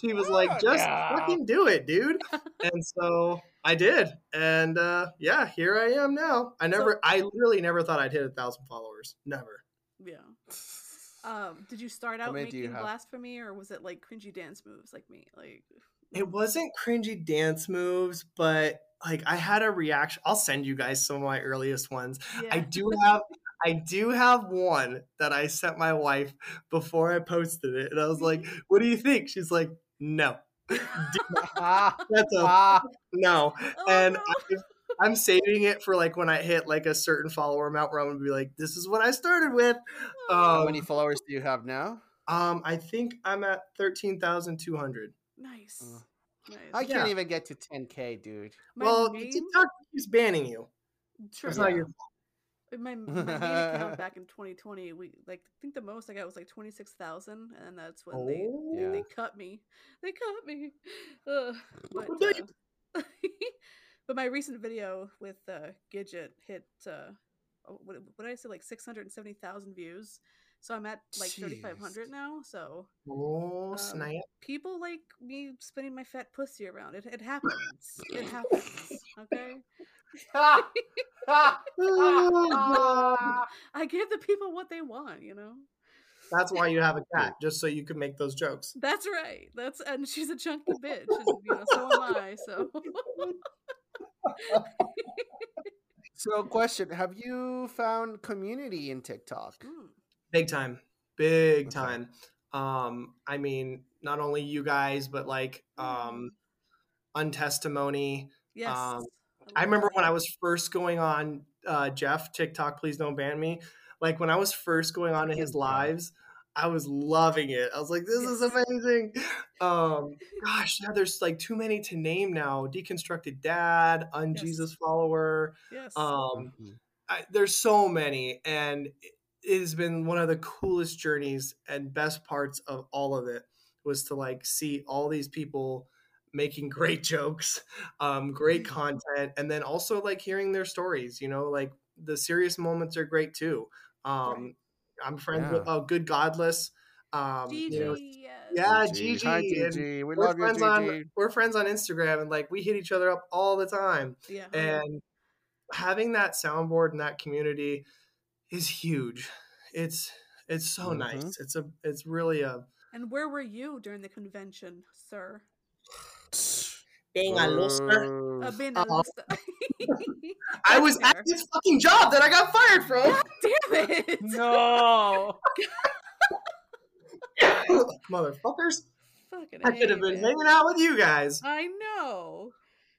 she was like, just fucking do it, dude. And so I did. And here I am now. I literally never thought I'd hit 1,000 followers. Never. Yeah. Did you start out making blasphemy or was it like cringy dance moves like me? Like it wasn't cringy dance moves, but like I had a reaction. I'll send you guys some of my earliest ones. Yeah. I do have one that I sent my wife before I posted it. And I was like, what do you think? She's like, no. That's a no. And I'm saving it for like when I hit like a certain follower amount where I'm going to be like, this is what I started with. How many followers do you have now? I think I'm at 13,200. Nice. I can't even get to 10K, dude. TikTok is banning you. True. It's not your fault. my main account back in 2020, we like I think the most I got was like 26,000, and that's when they cut me. They cut me. But my recent video with Gidget hit what did I say, like 670,000 views. So I'm at like 3,500 now. So snap. People like me spinning my fat pussy around. It happens. It happens. Okay. I give the people what they want, you know. That's why you have a cat, just so you can make those jokes. That's right. That's and she's a chunky bitch. And, you know, so am I. So. So, question: have you found community in TikTok? Big time. I mean, not only you guys, but like Untestimony. Yes. I remember when I was first going on Jeff TikTok. Please don't ban me. Like when I was first going on to his lives, I was loving it. I was like, this is amazing. Gosh, now there's like too many to name now. Deconstructed Dad, Un-Jesus follower. Yes. There's so many. And it has been one of the coolest journeys, and best parts of all of it was to like see all these people making great jokes, great content. And then also like hearing their stories, you know, like the serious moments are great too. Right. I'm friends with good Godless. Gigi, you know, Gigi. Hi, Gigi. We love you, Gigi. We're friends on Instagram, and like we hit each other up all the time. Yeah. And having that soundboard and that community is huge. It's so nice. It's really a. And where were you during the convention, sir? Being a loser. I was at this fucking job that I got fired from. God damn it. No. Motherfuckers. Fucking I could have been hanging out with you guys. I know.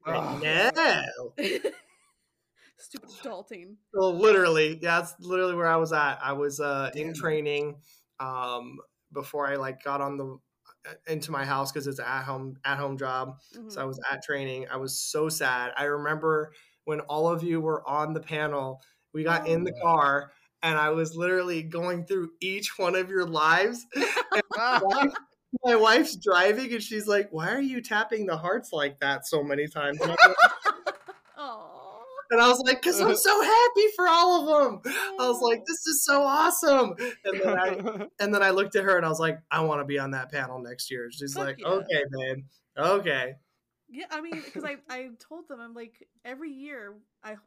No. Stupid adulting. Well, literally. Yeah, that's literally where I was at. I was in training before I like got on the into my house because it's at home job. Mm-hmm. So I was at training. I was so sad. I remember when all of you were on the panel, we got in the car and I was literally going through each one of your lives. And my wife's driving and she's like, why are you tapping the hearts like that so many times? And I was like, because I'm so happy for all of them. I was like, this is so awesome. And then I looked at her and I was like, I want to be on that panel next year. She's like, okay, babe. Okay. Yeah, I mean, because I told them, I'm like, every year,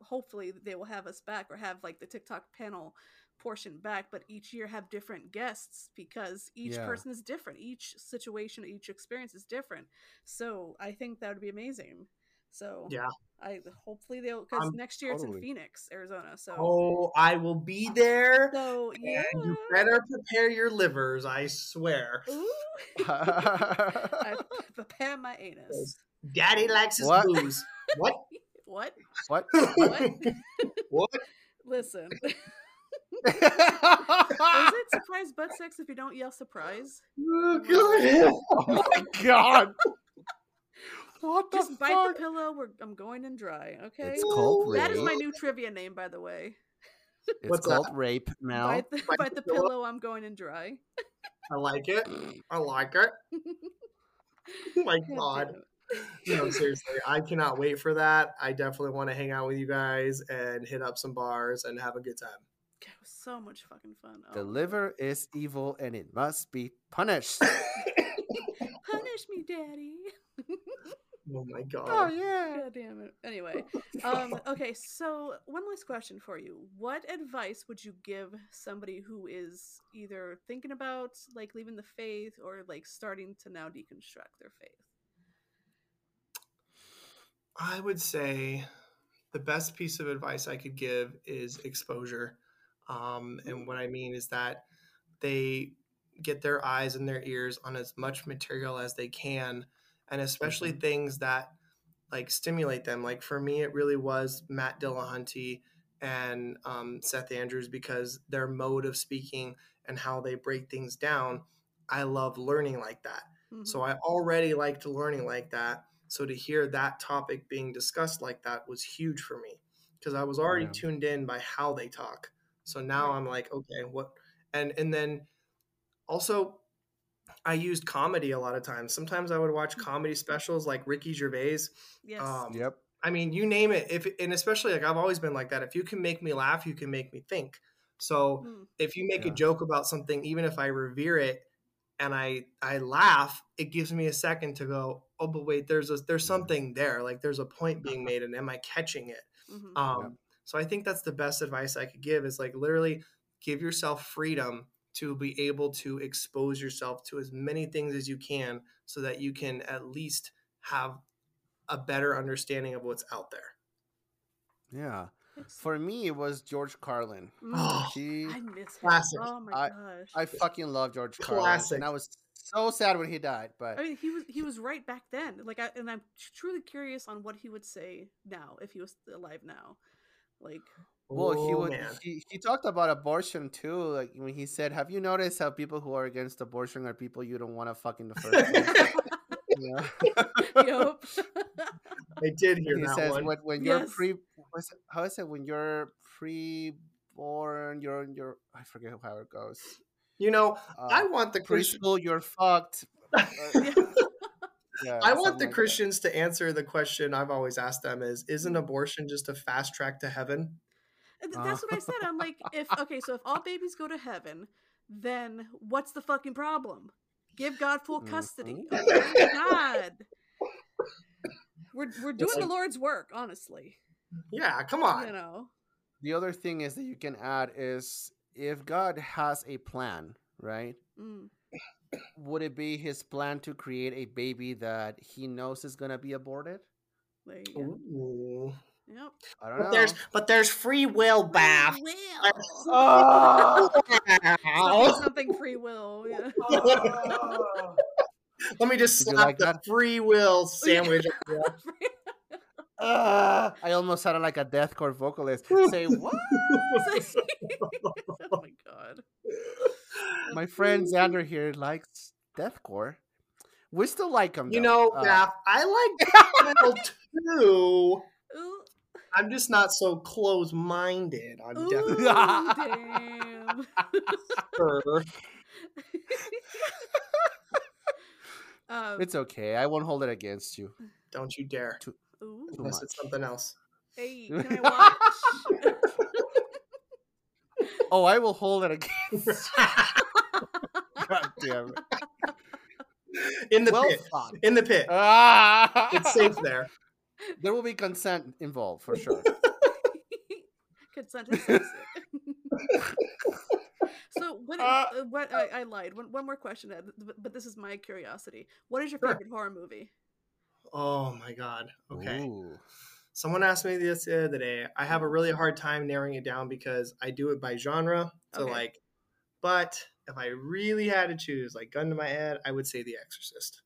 hopefully they will have us back or have like the TikTok panel portion back, but each year have different guests because each person is different. Each situation, each experience is different. So I think that would be amazing. So yeah, I hopefully they'll, because next year it's in Phoenix, Arizona. So I will be there. So yeah, and you better prepare your livers. I swear. I prepare my anus. Daddy likes his booze. What? Listen, is it surprise butt sex if you don't yell surprise? Oh my god. What the Just bite fuck? The pillow. I'm going in dry. Okay, it's called rape. That is my new trivia name, by the way. It's called rape now. Bite the pillow. I'm going in dry. I like it. Oh my god. No, seriously, I cannot wait for that. I definitely want to hang out with you guys and hit up some bars and have a good time. It was so much fucking fun. The liver is evil and it must be punished. Punish me, daddy. Oh my god. Oh yeah. God damn it. Anyway, okay, so one last question for you. What advice would you give somebody who is either thinking about like leaving the faith or like starting to now deconstruct their faith? I would say the best piece of advice I could give is exposure. And what I mean is that they get their eyes and their ears on as much material as they can, and especially things that like stimulate them. Like for me, it really was Matt Dillahunty and Seth Andrews, because their mode of speaking and how they break things down, I love learning like that. Mm-hmm. So I already liked learning like that. So to hear that topic being discussed like that was huge for me, because I was already tuned in by how they talk. So now I'm like, okay, what? And then also I used comedy a lot of times. Sometimes I would watch comedy specials like Ricky Gervais. Yes. I mean, you name it. And especially like, I've always been like that. If you can make me laugh, you can make me think. So if you make a joke about something, even if I revere it and I laugh, it gives me a second to go, oh, but wait, there's something there. Like there's a point being made and am I catching it? Mm-hmm. So I think that's the best advice I could give is like literally give yourself freedom to be able to expose yourself to as many things as you can so that you can at least have a better understanding of what's out there. Yeah. For me, it was George Carlin. Oh, I miss him. Oh my gosh. I fucking love George Carlin. And I was so sad when he died, but I mean, he was right back then. Like, I'm truly curious on what he would say now if he was alive now. Like, he talked about abortion too. Like when he said, "Have you noticed how people who are against abortion are people you don't want to fuck in the first?" Yeah. Yep. I did hear that says, one. When you're when you're pre-born, you're I forget how it goes. You know, I want the Christian. Preschool, you're fucked. I want the Christians to answer the question I've always asked them: Isn't abortion just a fast track to heaven? That's what I said. I'm like, if all babies go to heaven, then what's the fucking problem? Give God full custody. Oh my God. We're doing the Lord's work, honestly. Yeah, come on. You know. The other thing is that you can add is if God has a plan, right? Mm. Would it be his plan to create a baby that he knows is going to be aborted? There you go. Ooh. Yep. I don't know. There's free will, Baph. Oh. something free will. Yeah. Oh. Let me just slap like the free will sandwich. I almost sounded like a deathcore vocalist. Say what? Oh my God. My friend Xander here likes deathcore. We still like him. You know, Baph, I like deathcore too. Ooh. I'm just not so close-minded. I'm definitely. Damn. It's okay. I won't hold it against you. Don't you dare. Unless it's something else. Hey, can I watch? Oh, I will hold it against you. God damn it. In the pit. Fun. In the pit. Ah. It's safe there. There will be consent involved for sure. Consent is so. What I lied. One more question, but this is my curiosity. What is your favorite horror movie? Oh my God. Okay. Ooh. Someone asked me this the other day. I have a really hard time narrowing it down because I do it by genre. So but if I really had to choose, like gun to my head, I would say The Exorcist.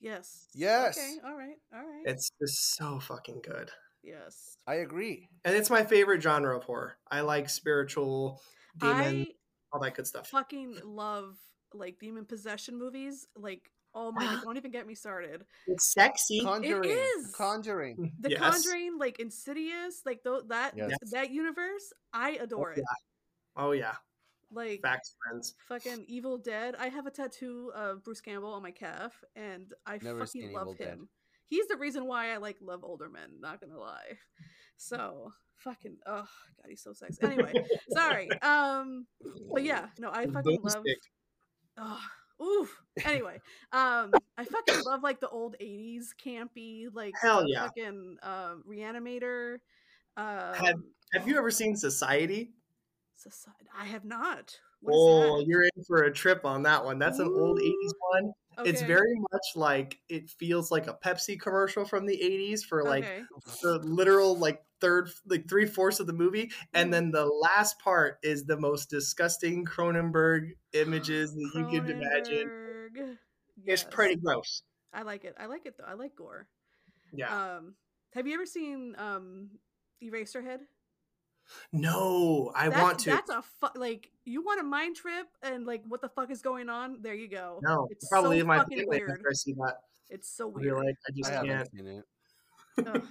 Yes. Okay. All right. It's just so fucking good. Yes. I agree. And it's my favorite genre of horror. I like spiritual, demon, all that good stuff. Fucking love like demon possession movies. Like, oh my God, don't even get me started. It's sexy. Conjuring. It is. Conjuring. The Conjuring, like Insidious, like that universe. I adore it. Yeah. Oh yeah. Like facts, friends. Fucking Evil Dead. I have a tattoo of Bruce Campbell on my calf, and I fucking love him. He's the reason why I love older men. Not gonna lie. So fucking God, he's so sexy. Anyway, sorry. But yeah, no, I fucking love. Anyway, I fucking love like the old '80s campy, like fucking Reanimator. Have you ever seen Society? I have not. You're in for a trip on that one. That's an old 80s one. Okay. It's very much like it feels like a Pepsi commercial from the 80s for like the literal three-fourths of the movie. And then the last part is the most disgusting Cronenberg images that you could imagine. Yes. It's pretty gross. I like it. I like it though. I like gore. Yeah. Have you ever seen Eraserhead? No, want to. That's a you want a mind trip and like what the fuck is going on? There you go. No, it's probably so my fucking weird. I see that. It's so weird. You're like, I just can't.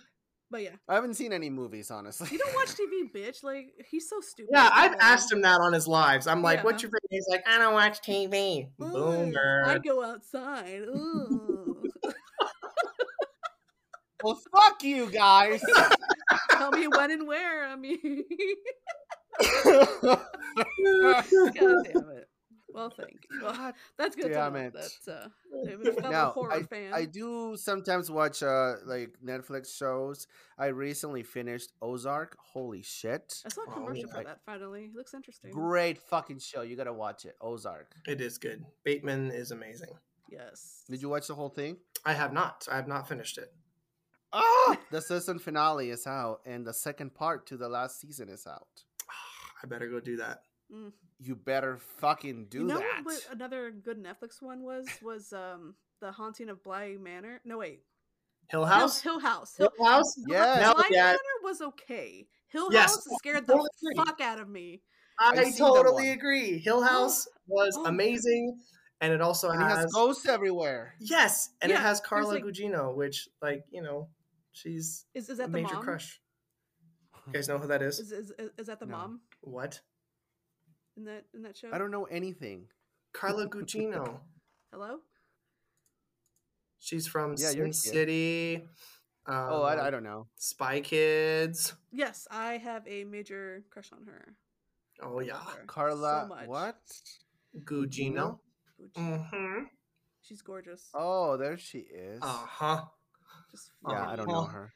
But yeah. I haven't seen any movies, honestly. You don't watch TV, bitch. Like, he's so stupid. Yeah, I've asked him that on his lives. I'm like, what's your favorite? He's like, I don't watch TV. Boomer. I go outside. Ooh. Well, fuck you guys. Tell me when and where. I mean. God damn it. Well, thank you. Well, that's good to know. That's a horror fan. I do sometimes watch like Netflix shows. I recently finished Ozark. Holy shit! I saw a commercial for that. Finally, it looks interesting. Great fucking show. You gotta watch it. Ozark. It is good. Bateman is amazing. Yes. Did you watch the whole thing? I have not. I have not finished it. Oh! The season finale is out, and the second part to the last season is out. I better go do that. Mm. You better fucking do that. You know what another good Netflix one was The Haunting of Bly Manor. No, wait. Hill House? No, Hill House. Hill House? Yeah. Bly Manor was okay. Hill House scared the fuck out of me. I totally agree. Hill House was amazing. And it also has ghosts everywhere. Yes. And it has Carla Gugino, which, like, you know, she's is that a major crush. You guys know who that is? Is that the mom? What? In that show? I don't know anything. Carla Gugino. Hello? She's from Sin City. I don't know. Spy Kids. Yes, I have a major crush on her. Oh, yeah. Carla, so what? Gugino. Mm-hmm. She's gorgeous. Oh, there she is. Uh-huh. I don't know her.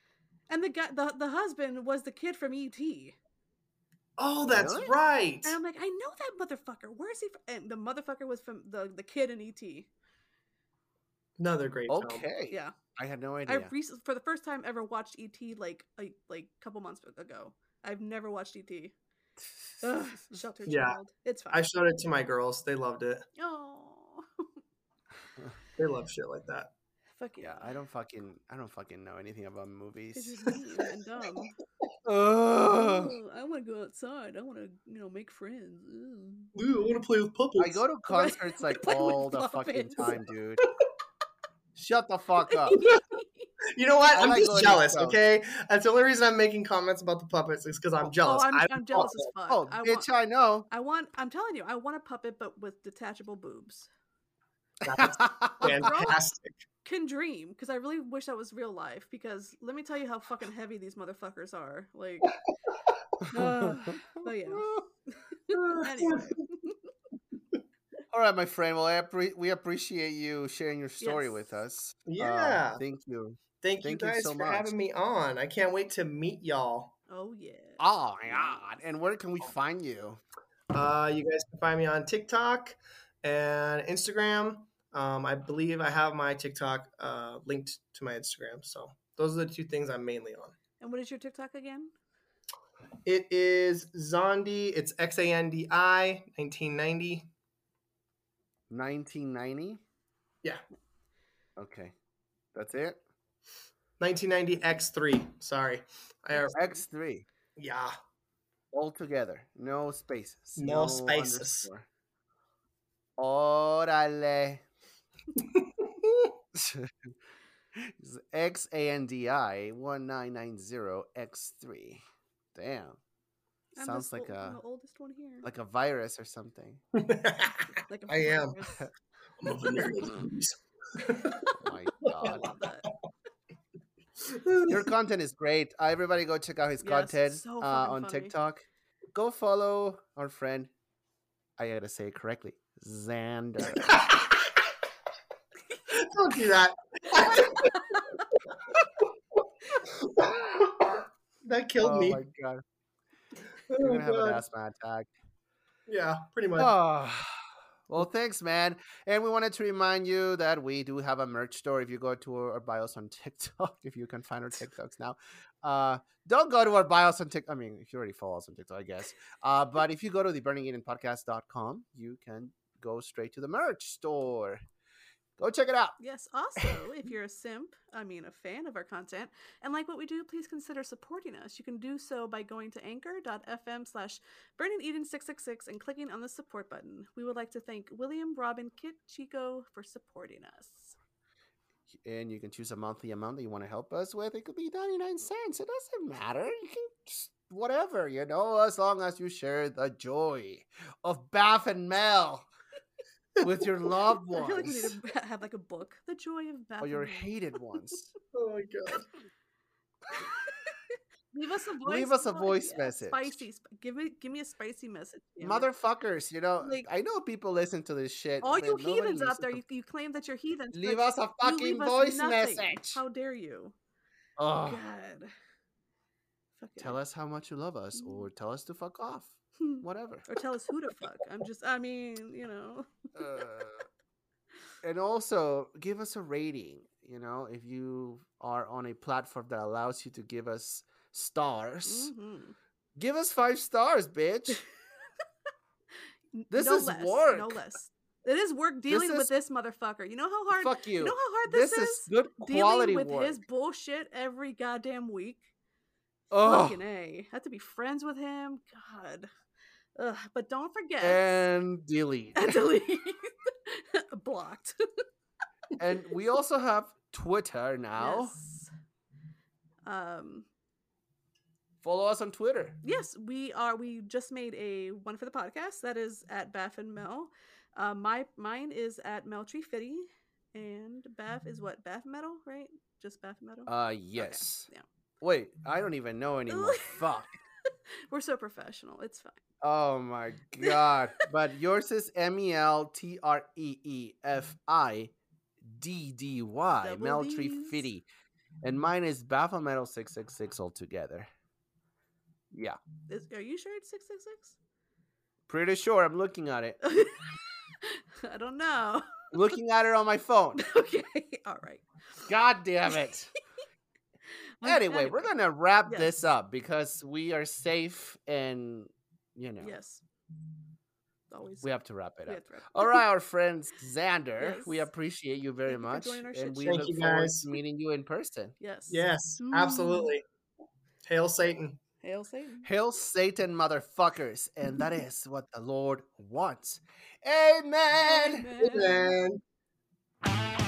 And the guy, the husband was the kid from E.T. Oh, that's right. And I'm like, I know that motherfucker. Where is he from? And the motherfucker was from the kid in E.T. Another great film. Okay. Yeah. I had no idea. I recently, for the first time ever, watched E.T. like a couple months ago. I've never watched E.T. Sheltered Child. It's fine. I showed it to my girls. They loved it. Oh. They love shit like that. Fuck yeah. I don't fucking know anything about movies. And dumb. I want to go outside. I want to, you know, make friends. Ooh, I want to play with puppets. I go to concerts like all the fucking time, dude. Shut the fuck up. You know what? I'm just jealous, okay? That's the only reason I'm making comments about the puppets is because I'm jealous. Oh, I'm jealous as fuck. Oh, bitch, I know. I'm telling you, I want a puppet, but with detachable boobs. That's fantastic. Can dream, because I really wish that was real life, because let me tell you how fucking heavy these motherfuckers are, like but yeah. Anyway. All right, my friend, well, we appreciate you sharing your story with us. Yeah. Thank you guys so for having me on. I can't wait to meet y'all. Oh yeah. Oh my god. And where can we find you? You guys can find me on TikTok and Instagram. I believe I have my TikTok linked to my Instagram. So those are the two things I'm mainly on. And what is your TikTok again? It is Zandy. It's Xandi1990. 1990? Yeah. Okay. That's it? 1990 X3. Sorry. X3. Yeah. All together. No spaces. No spaces. Underscore. Orale. Xandi 1990 X3. Damn. Sounds like the oldest one here. Like a virus or something. Like a virus. I'm a venereal. Oh my god. I love that. Your content is great. Everybody go check out his content so on funny. TikTok. Go follow our friend. I gotta say it correctly. Xander. Don't do that. That killed me. Oh my god. You're gonna have an asthma attack. Yeah, pretty much. Oh. Well, thanks, man. And we wanted to remind you that we do have a merch store. If you go to our bios on TikTok, if you can find our TikToks now. Don't go to our bios on TikTok. I mean, if you already follow us on TikTok, I guess. But if you go to the burningEdenPodcast.com, you can go straight to the merch store. Go check it out. Yes. Also, if you're a fan of our content and like what we do, please consider supporting us. You can do so by going to anchor.fm/BurningEden666 and clicking on the support button. We would like to thank William, Robin, Kit, Chico for supporting us. and you can choose a monthly amount that you want to help us with. It could be 99 cents. It doesn't matter. You can just whatever, you know, as long as you share the joy of Baph and Mel with your loved ones. I feel like we need to have like a book. The joy of Baph. Or your hated ones. Oh my god. Leave us a voice. Leave us a voice message. Spicy. Give me a spicy message. Motherfuckers, you know, like, I know people listen to this shit. All you heathens out there, you claim that you're heathens. Leave us a fucking voice message. How dare you? Oh god. Tell us how much you love us, or tell us to fuck off, whatever. Or tell us who to fuck. You know. And also, give us a rating. You know, if you are on a platform that allows you to give us stars, give us 5 stars, bitch. This no is less, work. No less. It is work dealing with this motherfucker. You know how hard. Fuck you. You know how hard this is. Good quality dealing with work. His bullshit every goddamn week. Oh, fucking A. Have to be friends with him. God. Ugh. But don't forget. And delete. And delete. Blocked. And we also have Twitter now. Yes. Follow us on Twitter. Yes, we are. We just made a one for the podcast. That is at Baph and Mel. Mine is at MelTreeFitty. And Baph is what? Baph Metal, right? Just Baph Metal? Yes. Okay. Yeah. Wait, I don't even know anymore. Fuck. We're so professional. It's fine. Oh my god. But yours is MelTreeFiddy. MelTreeFiddy. And mine is Baphometal 666 altogether. Yeah. Are you sure it's 666? Pretty sure. I'm looking at it. I don't know. Looking at it on my phone. Okay. All right. God damn it. Anyway, we're going to wrap this up because we are safe and, you know. Yes. Always. We have to wrap it up. All right, our friends, Xander, we appreciate you very much. And we look forward to meeting you in person. Yes. Yes, absolutely. Hail Satan. Hail Satan. Hail Satan, motherfuckers. And that is what the Lord wants. Amen. Amen.